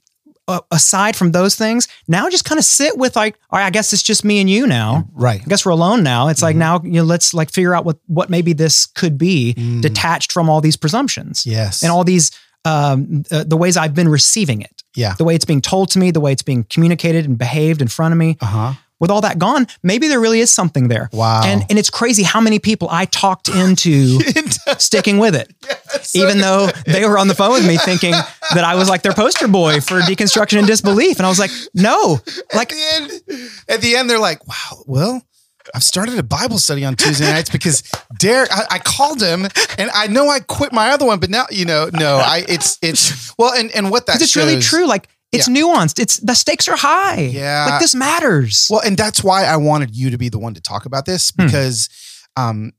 aside from those things, now just kind of sit with like, all right, I guess it's just me and you now. Right. I guess we're alone now. It's like, now, let's like figure out what maybe this could be detached from all these presumptions. Yes. And all these, the ways I've been receiving it. Yeah. The way it's being told to me, the way it's being communicated and behaved in front of me. With all that gone, maybe there really is something there. Wow. And it's crazy how many people I talked into sticking with it. Yes. Even though they were on the phone with me thinking that I was like their poster boy for deconstruction and disbelief. And I was like, no. Like at the end, they're like, wow, well, I've started a Bible study on Tuesday nights because Derek, I called him and I know I quit my other one, but now, and what that shows. It's really true. Like, it's nuanced. It's the stakes are high. Yeah. Like this matters. Well, and that's why I wanted you to be the one to talk about this because of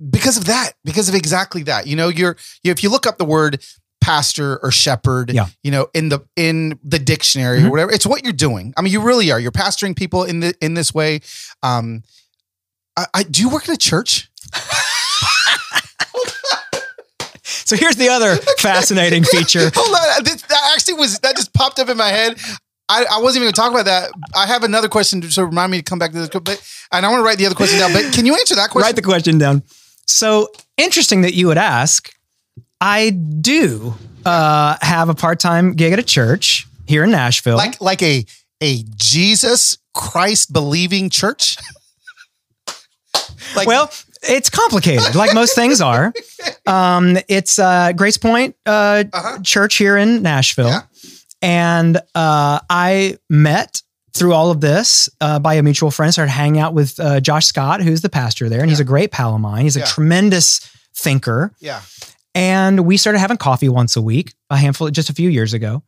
that, because of exactly that. If you look up the word pastor or shepherd, you know, in the dictionary or whatever. It's what you're doing. I mean, you really are. You're pastoring people in this way. Do you work in a church? So here's the other fascinating feature. Hold on. That just popped up in my head. I wasn't even going to talk about that. I have another question to remind me to come back to this, and I want to write the other question down, but can you answer that question? Write the question down. So interesting that you would ask. I do have a part-time gig at a church here in Nashville. Like a Jesus Christ believing church? It's complicated, like most things are. It's Grace Point Church here in Nashville. Yeah. And I met through all of this by a mutual friend, started hanging out with Josh Scott, who's the pastor there. And he's a great pal of mine. He's a tremendous thinker. Yeah. And we started having coffee once a week, just a few years ago.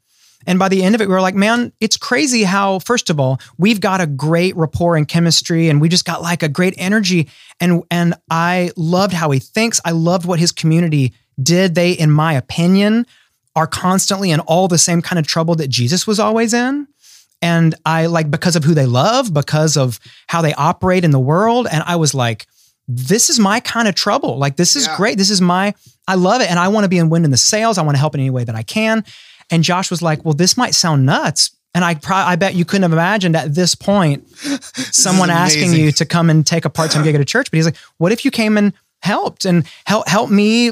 And by the end of it, we were like, man, it's crazy how, first of all, we've got a great rapport and chemistry, and we just got like a great energy. And I loved how he thinks. I loved what his community did. They, in my opinion, are constantly in all the same kind of trouble that Jesus was always in. And I like, because of who they love, because of how they operate in the world. And I was like, this is my kind of trouble. Like, this is great. This is I love it. And I want to be in wind in the sails. I want to help in any way that I can. And Josh was like, well, this might sound nuts. And I bet you couldn't have imagined at this point, someone asking you to come and take a part-time gig at a church. But he's like, what if you came and helped and help me,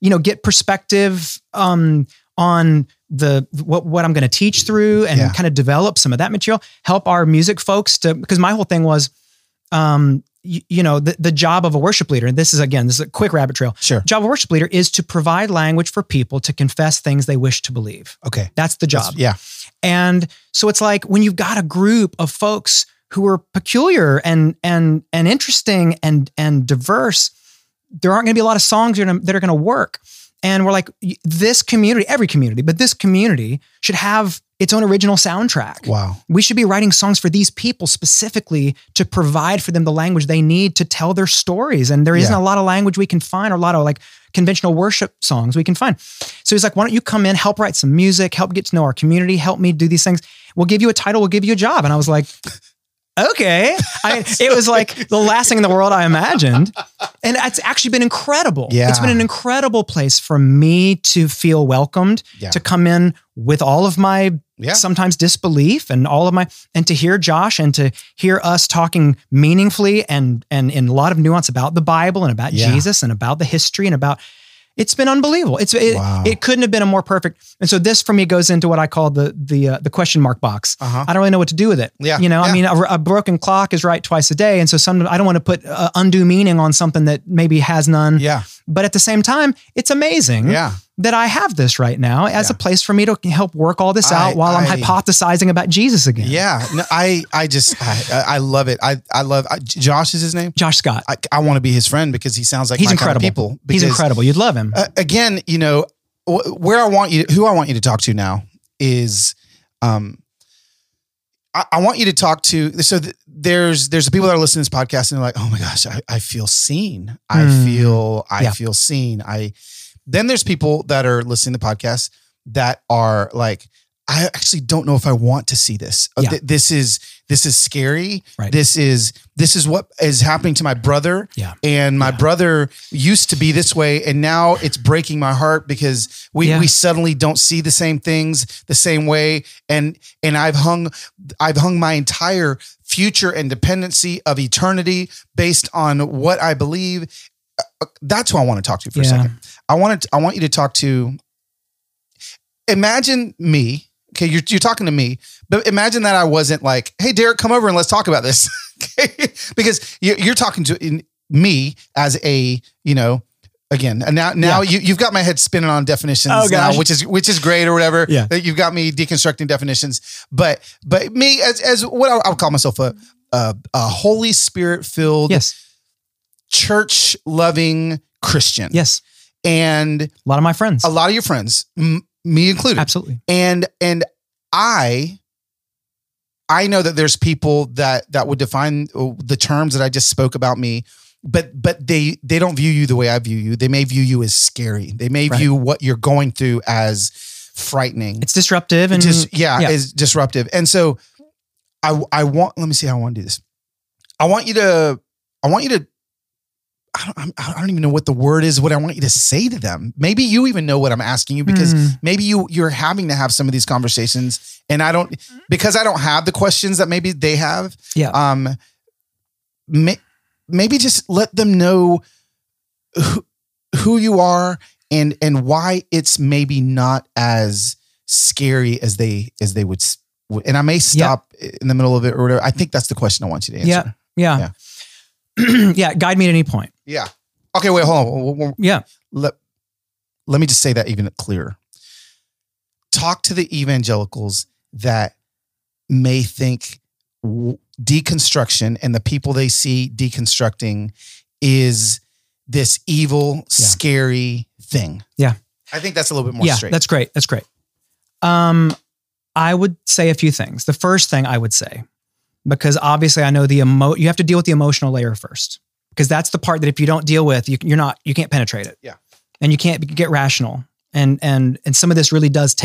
get perspective on what I'm going to teach through and kind of develop some of that material, help our music folks because my whole thing was, the job of a worship leader, and this is a quick rabbit trail. Sure. Job of a worship leader is to provide language for people to confess things they wish to believe. Okay. That's the job. And so it's like when you've got a group of folks who are peculiar and interesting and diverse, there aren't going to be a lot of songs that are going to work. And we're like, this community, every community, but this community should have its own original soundtrack. Wow. We should be writing songs for these people specifically to provide for them the language they need to tell their stories. And there isn't a lot of language we can find, or a lot of like conventional worship songs we can find. So he's like, why don't you come in, help write some music, help get to know our community, help me do these things. We'll give you a title, we'll give you a job. And I was like, okay. I mean, it was like the last thing in the world I imagined. And it's actually been incredible. Yeah. It's been an incredible place for me to feel welcomed, to come in with all of my sometimes disbelief and and to hear Josh and to hear us talking meaningfully and in a lot of nuance about the Bible and about Jesus and about the history and about, it's been unbelievable. It couldn't have been a more perfect. And so this for me goes into what I call the question mark box. I don't really know what to do with it. Yeah. You know, I mean, a broken clock is right twice a day. And so I don't want to put undue meaning on something that maybe has none. Yeah. But at the same time, it's amazing that I have this right now as a place for me to help work all this out while I'm hypothesizing about Jesus again. Yeah. No, I love it. I love Josh is his name? Josh Scott. I want to be his friend because he sounds like he's incredible. Kind of people. He's incredible. You'd love him. Again, you know, who I want you to talk to now is, I want you to talk to, so there's the people that are listening to this podcast and they're like, oh my gosh, I feel seen. I feel seen. Then there's people that are listening to the podcast that are like, I actually don't know if I want to see this. Yeah. This is scary. Right. This is what is happening to my brother. Yeah. And my brother used to be this way, and now it's breaking my heart because we suddenly don't see the same things the same way. And I've hung my entire future and dependency of eternity based on what I believe. That's who I want to talk to for a second. I want you to talk to, imagine me. Okay. You're talking to me, but imagine that I wasn't like, hey, Derek, come over and let's talk about this. Okay? Because you're talking to me as a, you know, again, and now you've got my head spinning on definitions now, which is great or whatever. Yeah. You've got me deconstructing definitions, but me as what I would call myself a Holy Spirit filled, church loving Christian. Yes. And a lot of my friends, a lot of your friends, me included. Absolutely. And I know that there's people that would define the terms that I just spoke about me But they don't view you the way I view you. They may view you as scary. They may view what you're going through as frightening. It's disruptive. And it's disruptive. And so I want, let me see how I want to do this. I want you to, I don't even know what the word is, what I want you to say to them. Maybe you even know what I'm asking you, because maybe you're having to have some of these conversations, and I don't have the questions that maybe they have. Yeah. Maybe just let them know who you are and why it's maybe not as scary as they would. And I may stop in the middle of it or whatever. I think that's the question I want you to answer. Yeah. Yeah. Guide me at any point. Yeah. Okay. Wait, hold on. Yeah. Let me just say that even clearer. Talk to the evangelicals that may think deconstruction and the people they see deconstructing is this evil, scary thing. Yeah. I think that's a little bit more straight. That's great. That's great. I would say a few things. The first thing I would say, because obviously I know you have to deal with the emotional layer first, because that's the part that if you don't deal with, you can't penetrate it. Yeah. And you can't get rational. And some of this really does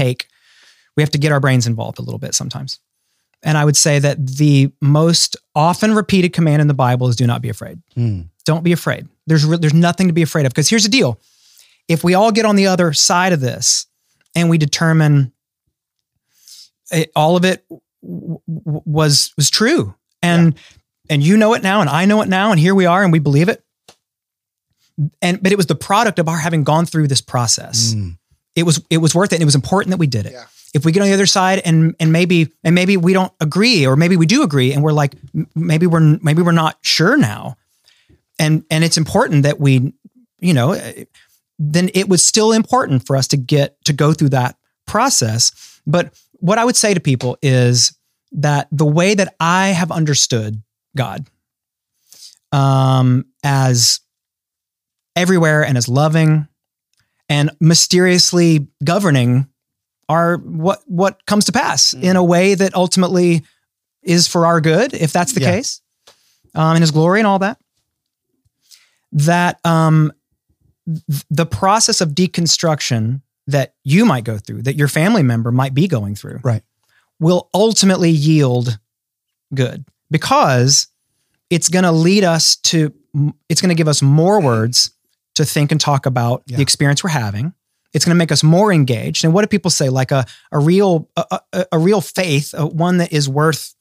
we have to get our brains involved a little bit sometimes. And I would say that the most often repeated command in the Bible is do not be afraid. Mm. Don't be afraid. There's nothing to be afraid of. Because here's the deal. If we all get on the other side of this and we determine all of it was true, and you know it now, and I know it now, and here we are, and we believe it. But it was the product of our having gone through this process. Mm. It was worth it, and it was important that we did it. Yeah. If we get on the other side and maybe we don't agree, or maybe we do agree, and we're like, maybe we're not sure now. And it's important that we, then it was still important for us to go through that process. But what I would say to people is that the way that I have understood God, as everywhere and as loving and mysteriously governing are what comes to pass in a way that ultimately is for our good, if that's the case, and his glory and all that, the process of deconstruction that you might go through, that your family member might be going through, will ultimately yield good, because it's going to lead us to, it's going to give us more words to think and talk about the experience we're having. It's going to make us more engaged. And what do people say? Like a real faith, one that is worth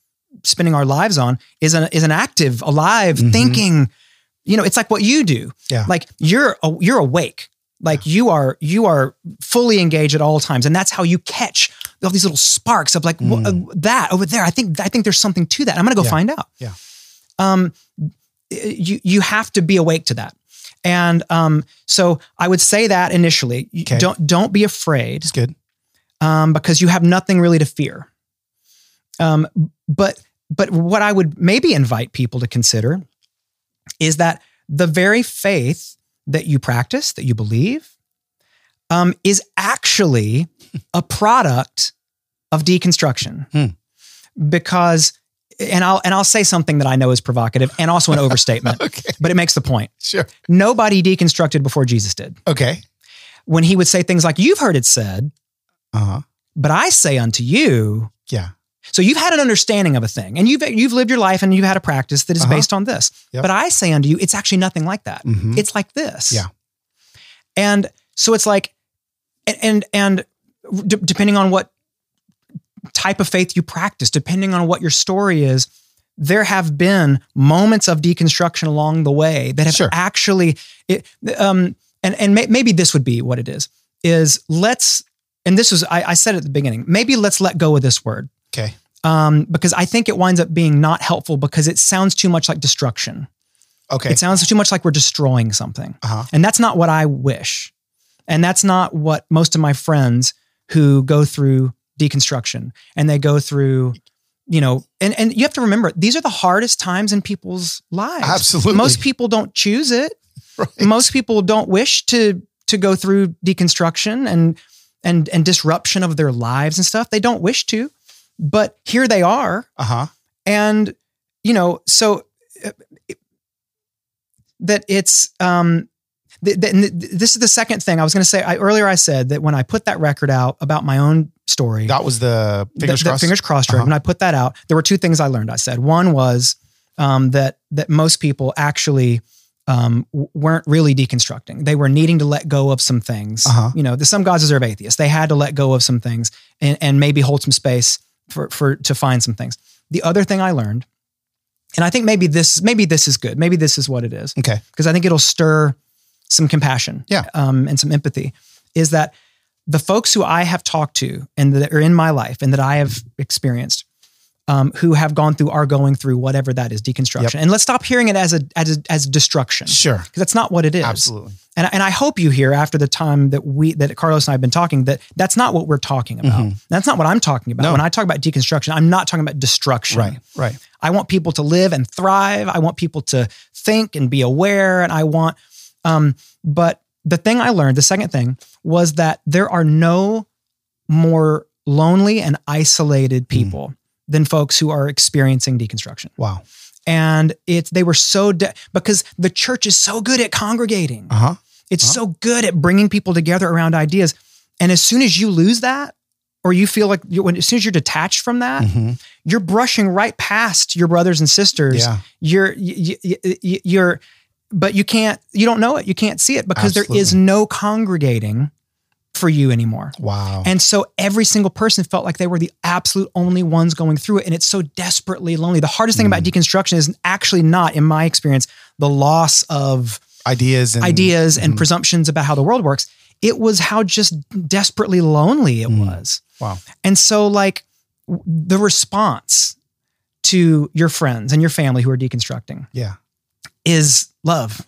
spending our lives on, is an active, alive, thinking. It's like what you do. Yeah. Like you're awake. Like you are fully engaged at all times, and that's how you catch all these little sparks of like that over there. I think there's something to that. I'm going to go find out. Yeah. You have to be awake to that. And so I would say that initially, don't be afraid. It's good, because you have nothing really to fear. But what I would maybe invite people to consider is that the very faith that you practice, that you believe, is actually a product of deconstruction, because. And I'll say something that I know is provocative and also an overstatement, but it makes the point. Sure. Nobody deconstructed before Jesus did. Okay. When he would say things like, you've heard it said, but I say unto you. Yeah. So you've had an understanding of a thing, and you've lived your life, and you've had a practice that is based on this, but I say unto you, it's actually nothing like that. Mm-hmm. It's like this. Yeah. And so it's like, and depending on what type of faith you practice, depending on what your story is, there have been moments of deconstruction along the way that have actually, maybe this would be what it is let's, and this was, I said at the beginning, maybe let's let go of this word. Okay. Because I think it winds up being not helpful, because it sounds too much like destruction. Okay. It sounds too much like we're destroying something. And that's not what I wish. And that's not what most of my friends who go through deconstruction and they go through, and you have to remember, these are the hardest times in people's lives. Absolutely. Most people don't choose it. Right. Most people don't wish to go through deconstruction and disruption of their lives and stuff. They don't wish to, but here they are. And, so that it's, this is the second thing I was going to say. Earlier I said that when I put that record out about my own story, that was the Fingers Crossed record. When I put that out, there were two things I learned. I said, one was, that most people actually, weren't really deconstructing. They were needing to let go of some things. You know, some gods deserve atheists. They had to let go of some things and maybe hold some space to find some things. The other thing I learned, and I think maybe this is good. Maybe this is what it is. Okay. Because I think it'll stir some compassion and some empathy, is that the folks who I have talked to and that are in my life and that I have experienced, who have gone through, are going through whatever that is, deconstruction. Yep. And let's stop hearing it as destruction. Sure. Because that's not what it is. Absolutely. And I hope you hear after the time that Carlos and I have been talking, that that's not what we're talking about. Mm-hmm. That's not what I'm talking about. No. When I talk about deconstruction, I'm not talking about destruction. Right. I want people to live and thrive. I want people to think and be aware. And I want, but the thing I learned, the second thing, was that there are no more lonely and isolated people than folks who are experiencing deconstruction. Wow. And they were so, because the church is so good at congregating. It's so good at bringing people together around ideas. And as soon as you lose that, or you feel like, as soon as you're detached from that, you're brushing right past your brothers and sisters. Yeah. But you don't know it. You can't see it because there is no congregating for you anymore. Wow. And so every single person felt like they were the absolute only ones going through it. And it's so desperately lonely. The hardest thing about deconstruction is actually not, in my experience, the loss of ideas and presumptions about how the world works. It was how just desperately lonely it was. Wow. And so like the response to your friends and your family who are deconstructing is love,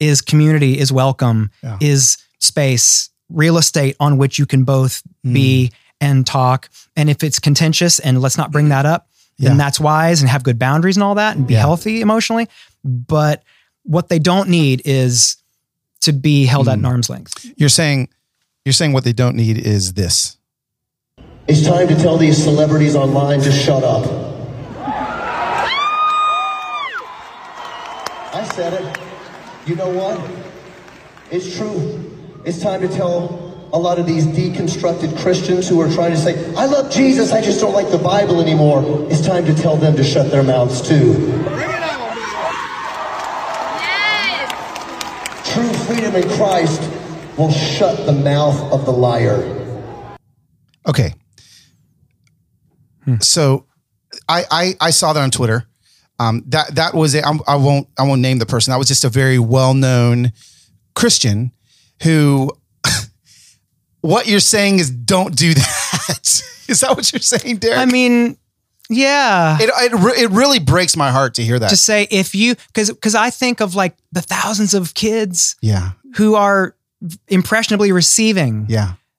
is community, is welcome, is space, real estate on which you can both be and talk. And if it's contentious, and let's not bring that up, then that's wise, and have good boundaries and all that, and be healthy emotionally. But what they don't need is to be held at an arm's length. You're saying what they don't need is this. It's time to tell these celebrities online to shut up. I said it. You know what? It's true. It's time to tell a lot of these deconstructed Christians who are trying to say, I love Jesus, I just don't like the Bible anymore. It's time to tell them to shut their mouths too. Yes. True freedom in Christ will shut the mouth of the liar. Okay. So I saw that on Twitter. That was it. I won't name the person. That was just a very well-known Christian who, what you're saying is don't do that. Is that what you're saying, Derek? I mean, yeah. It really breaks my heart to hear that. To say if you, because I think of like the thousands of kids who are impressionably receiving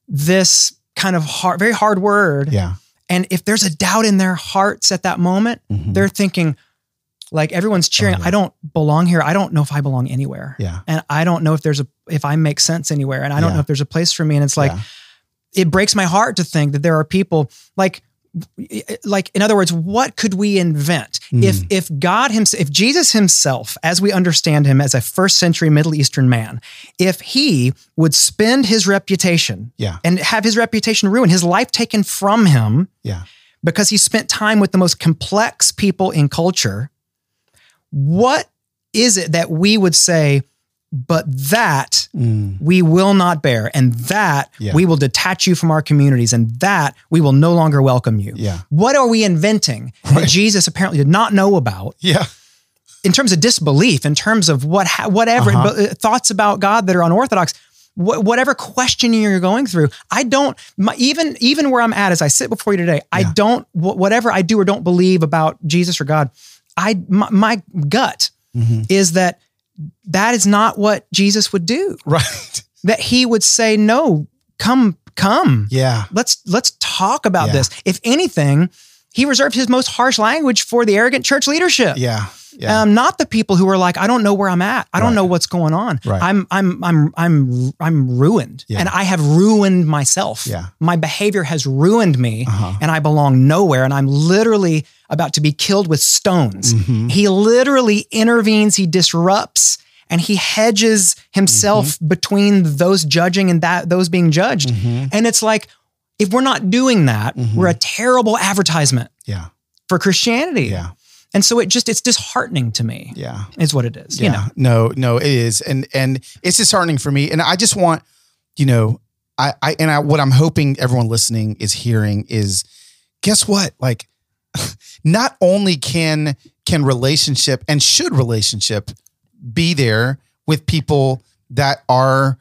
this kind of hard, very hard word. Yeah. And if there's a doubt in their hearts at that moment, they're thinking, like everyone's cheering, I don't belong here. I don't know if I belong anywhere. Yeah. And I don't know if if I make sense anywhere. And I don't know if there's a place for me. And it's like, it breaks my heart to think that there are people like, in other words, what could we invent? If God himself, if Jesus himself, as we understand him as a first century Middle Eastern man, if he would spend his reputation and have his reputation ruined, his life taken from him because he spent time with the most complex people in culture, what is it that we would say, but that we will not bear, and that we will detach you from our communities, and that we will no longer welcome you? Yeah. What are we inventing that Jesus apparently did not know about? Yeah. In terms of disbelief, in terms of whatever, thoughts about God that are unorthodox, whatever question you're going through, even where I'm at as I sit before you today, I don't, whatever I do or don't believe about Jesus or God, my gut is that is not what Jesus would do. Right. That he would say, no, come. Yeah. Let's talk about this. If anything, he reserved his most harsh language for the arrogant church leadership. Yeah. Yeah. Not the people who are like, I don't know where I'm at. I don't know what's going on. Right. I'm ruined, and I have ruined myself. Yeah. My behavior has ruined me, and I belong nowhere. And I'm literally about to be killed with stones. He literally intervenes. He disrupts And he hedges himself between those judging and that those being judged. And it's like, if we're not doing that, we're a terrible advertisement for Christianity. And so it's disheartening to me. Is what it is. No, it is. And it's disheartening for me. And I just want, what I'm hoping everyone listening is hearing is, guess what? Like, not only can relationship and should relationship be there with people that are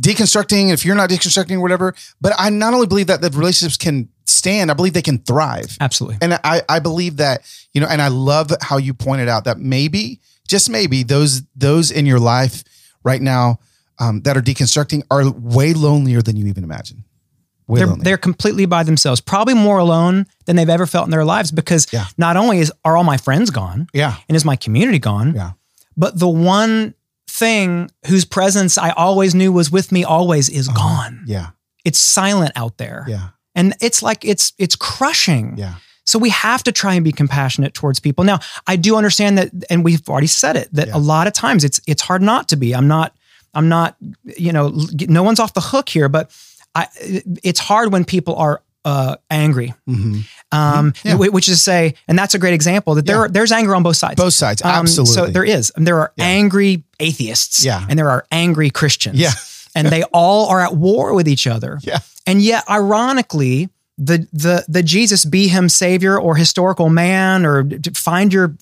deconstructing, if you're not deconstructing, whatever, but I not only believe that the relationships can stand, I believe they can thrive. Absolutely. And I believe that, and I love how you pointed out that maybe, just maybe, those in your life right now that are deconstructing are way lonelier than you even imagine. They're completely by themselves, probably more alone than they've ever felt in their lives, because not only are all my friends gone and is my community gone, but the one thing whose presence I always knew was with me always is gone. It's silent out there. And it's like, it's crushing. So we have to try and be compassionate towards people. Now, I do understand that, and we've already said it, that a lot of times it's hard not to be. I'm not, no one's off the hook here, but it's hard when people are angry, which is to say, and that's a great example that there's anger on both sides. Both sides, absolutely. So there are angry atheists, and there are angry Christians, and they all are at war with each other. And yet, ironically, the Jesus, be him savior or historical man or find your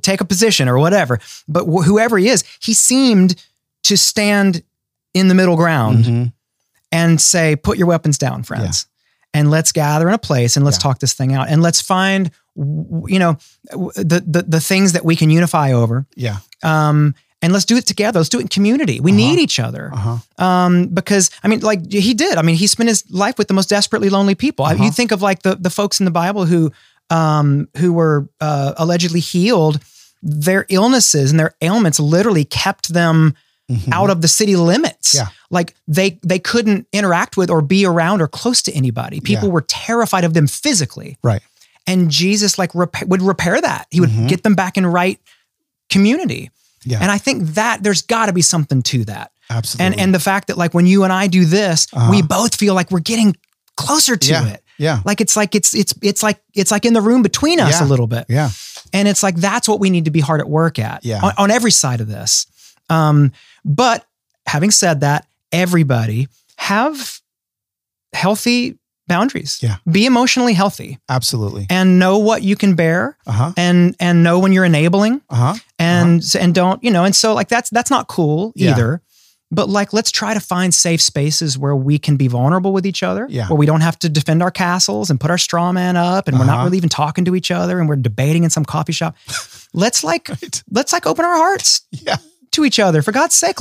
take a position or whatever, but whoever he is, he seemed to stand in the middle ground. And say, put your weapons down, friends, and let's gather in a place and let's talk this thing out, and let's find, the things that we can unify over. And let's do it together. Let's do it in community. We need each other. Because he did. He spent his life with the most desperately lonely people. You think of like the folks in the Bible who were allegedly healed. Their illnesses and their ailments literally kept them out of the city limits. Like they couldn't interact with or be around or close to anybody. People were terrified of them physically. Right. And Jesus would repair that. He would get them back in right community. And I think that there's gotta be something to that. Absolutely. And the fact that when you and I do this, we both feel like we're getting closer to it. It's like in the room between us a little bit. And it's like, that's what we need to be hard at work at on every side of this. But having said that, everybody have healthy boundaries. Be emotionally healthy. Absolutely. And know what you can bear and know when you're enabling and don't, and so that's not cool either, but let's try to find safe spaces where we can be vulnerable with each other, where we don't have to defend our castles and put our straw man up and we're not really even talking to each other and we're debating in some coffee shop. Let's open our hearts. To each other, for God's sake.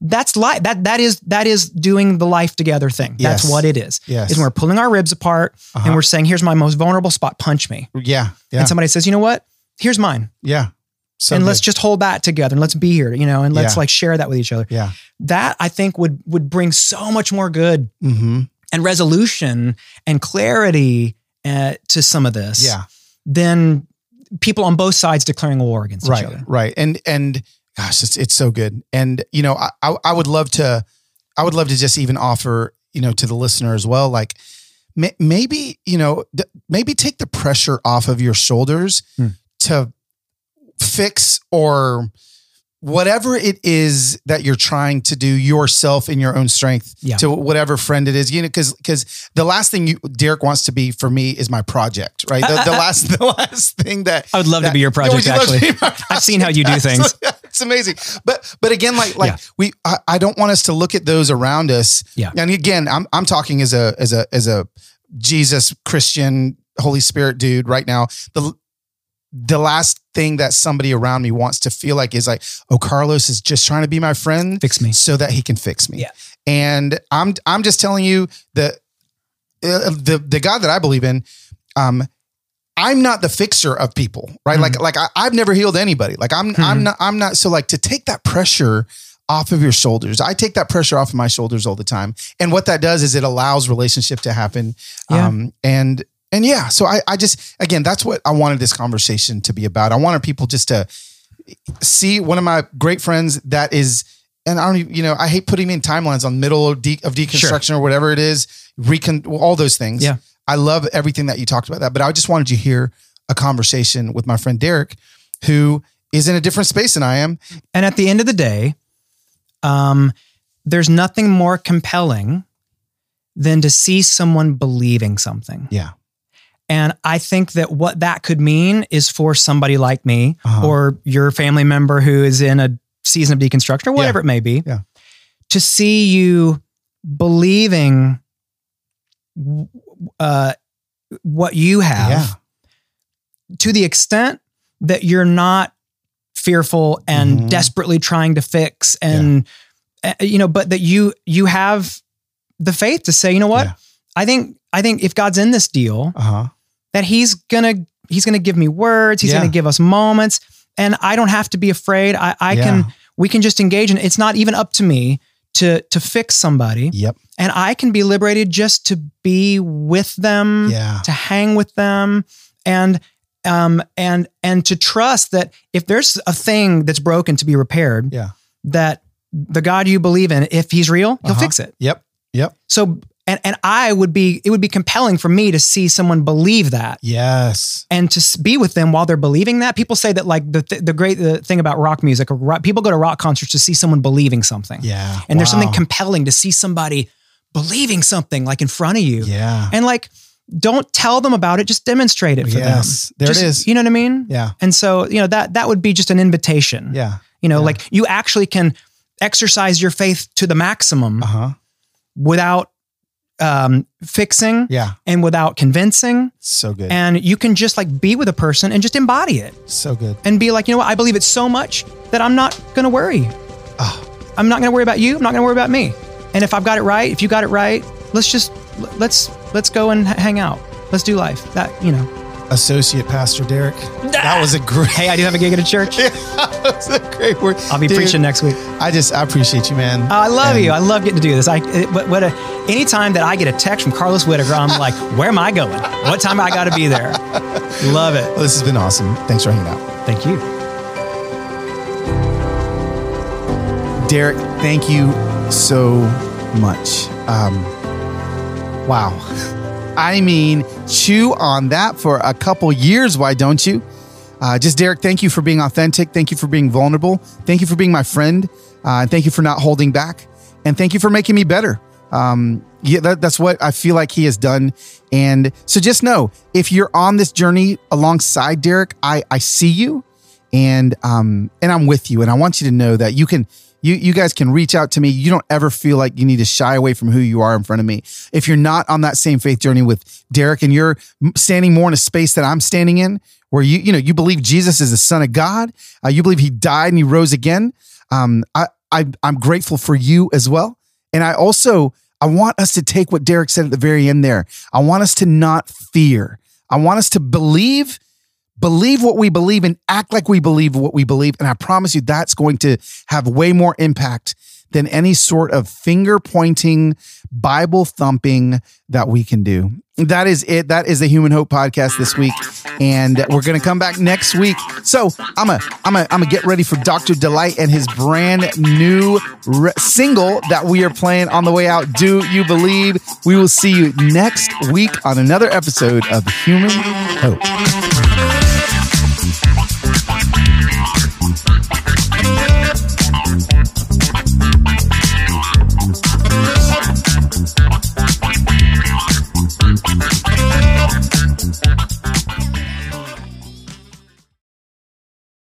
That's life. That is doing the life together thing. Yes. That's what it is. Yes. Is when we're pulling our ribs apart and we're saying, here's my most vulnerable spot, punch me. Yeah. And somebody says, you know what? Here's mine. Yeah. So and let's just hold that together and let's be here, and let's share that with each other. Yeah. That I think would bring so much more good and resolution and clarity to some of this. Yeah. Than people on both sides declaring war against each other. Right. And gosh, it's so good. And, I would love to, just even offer, to the listener as well, maybe take the pressure off of your shoulders to fix or whatever it is that you're trying to do yourself in your own strength to whatever friend it is, because the last thing Derek wants to be for me is my project, right? The last thing that I would love to be your project. Actually, I've seen how you do things. It's amazing. But again, I don't want us to look at those around us. Yeah. And again, I'm talking as a Jesus Christian Holy Spirit dude right now. The last thing that somebody around me wants to feel like is oh, Carlos is just trying to be my friend, fix me, so that he can fix me. Yeah. And I'm just telling you that the God that I believe in, I'm not the fixer of people, right? I've never healed anybody. I'm not. So to take that pressure off of your shoulders. I take that pressure off of my shoulders all the time. And what that does is it allows relationship to happen. Yeah. So I just, again, that's what I wanted this conversation to be about. I wanted people just to see one of my great friends that is, and I don't even, you know, I hate putting in timelines on middle of deconstruction or whatever it is, all those things. Yeah. I love everything that you talked about that, but I just wanted you to hear a conversation with my friend, Derek, who is in a different space than I am. And at the end of the day, there's nothing more compelling than to see someone believing something. Yeah. And I think that what that could mean is for somebody like me or your family member who is in a season of deconstruction or whatever it may be, to see you believing what you have to the extent that you're not fearful and desperately trying to fix and, you know, but that you have the faith to say, you know what? I think if God's in this deal, that he's gonna give me words. He's gonna give us moments, and I don't have to be afraid. We can just engage, and it's not even up to me to fix somebody. Yep. And I can be liberated just to be with them, to hang with them, and to trust that if there's a thing that's broken to be repaired, that the God you believe in, if he's real, he'll fix it. Yep. So. And it would be compelling for me to see someone believe that. Yes. And to be with them while they're believing that. People say that like the thing about rock music, or people go to rock concerts to see someone believing something. Yeah. And there's something compelling to see somebody believing something like in front of you. Yeah. And like, don't tell them about it. Just demonstrate it for them. There it is. You know what I mean? Yeah. And so, you know, that would be just an invitation. Yeah. You know, like you actually can exercise your faith to the maximum without fixing and without convincing. So good. And you can just like be with a person and just embody it. So good. And be like, you know what? I believe it so much that I'm not going to worry. I'm not going to worry about you. I'm not going to worry about me. And if I've got it right, if you got it right, let's go and hang out. Let's do life. That, you know. Associate Pastor Derek. That was a great. Hey, I do have a gig at a church. Yeah, that was a great word. I'll be preaching next week. I appreciate you, man. I love you. I love getting to do this. Anytime that I get a text from Carlos Whitaker, I'm like, where am I going? What time I got to be there? Love it. Well, this has been awesome. Thanks for hanging out. Thank you. Derek, thank you so much. Wow. I mean, chew on that for a couple years. Why don't you? Derek, thank you for being authentic. Thank you for being vulnerable. Thank you for being my friend. And thank you for not holding back. And thank you for making me better. That's what I feel like he has done. And so just know, if you're on this journey alongside Derek, I see you and I'm with you. And I want you to know that you guys can reach out to me. You don't ever feel like you need to shy away from who you are in front of me. If you're not on that same faith journey with Derek and you're standing more in a space that I'm standing in, where you believe Jesus is the Son of God, you believe he died and he rose again. I'm grateful for you as well. And I want us to take what Derek said at the very end there. I want us to not fear. I want us to believe what we believe and act like we believe what we believe. And I promise you that's going to have way more impact than any sort of finger pointing, Bible thumping that we can do. That is it. That is the Human Hope Podcast this week. And we're going to come back next week. So I'm get ready for Dr. Delight and his brand new single that we are playing on the way out. Do you believe? We will see you next week on another episode of Human Hope.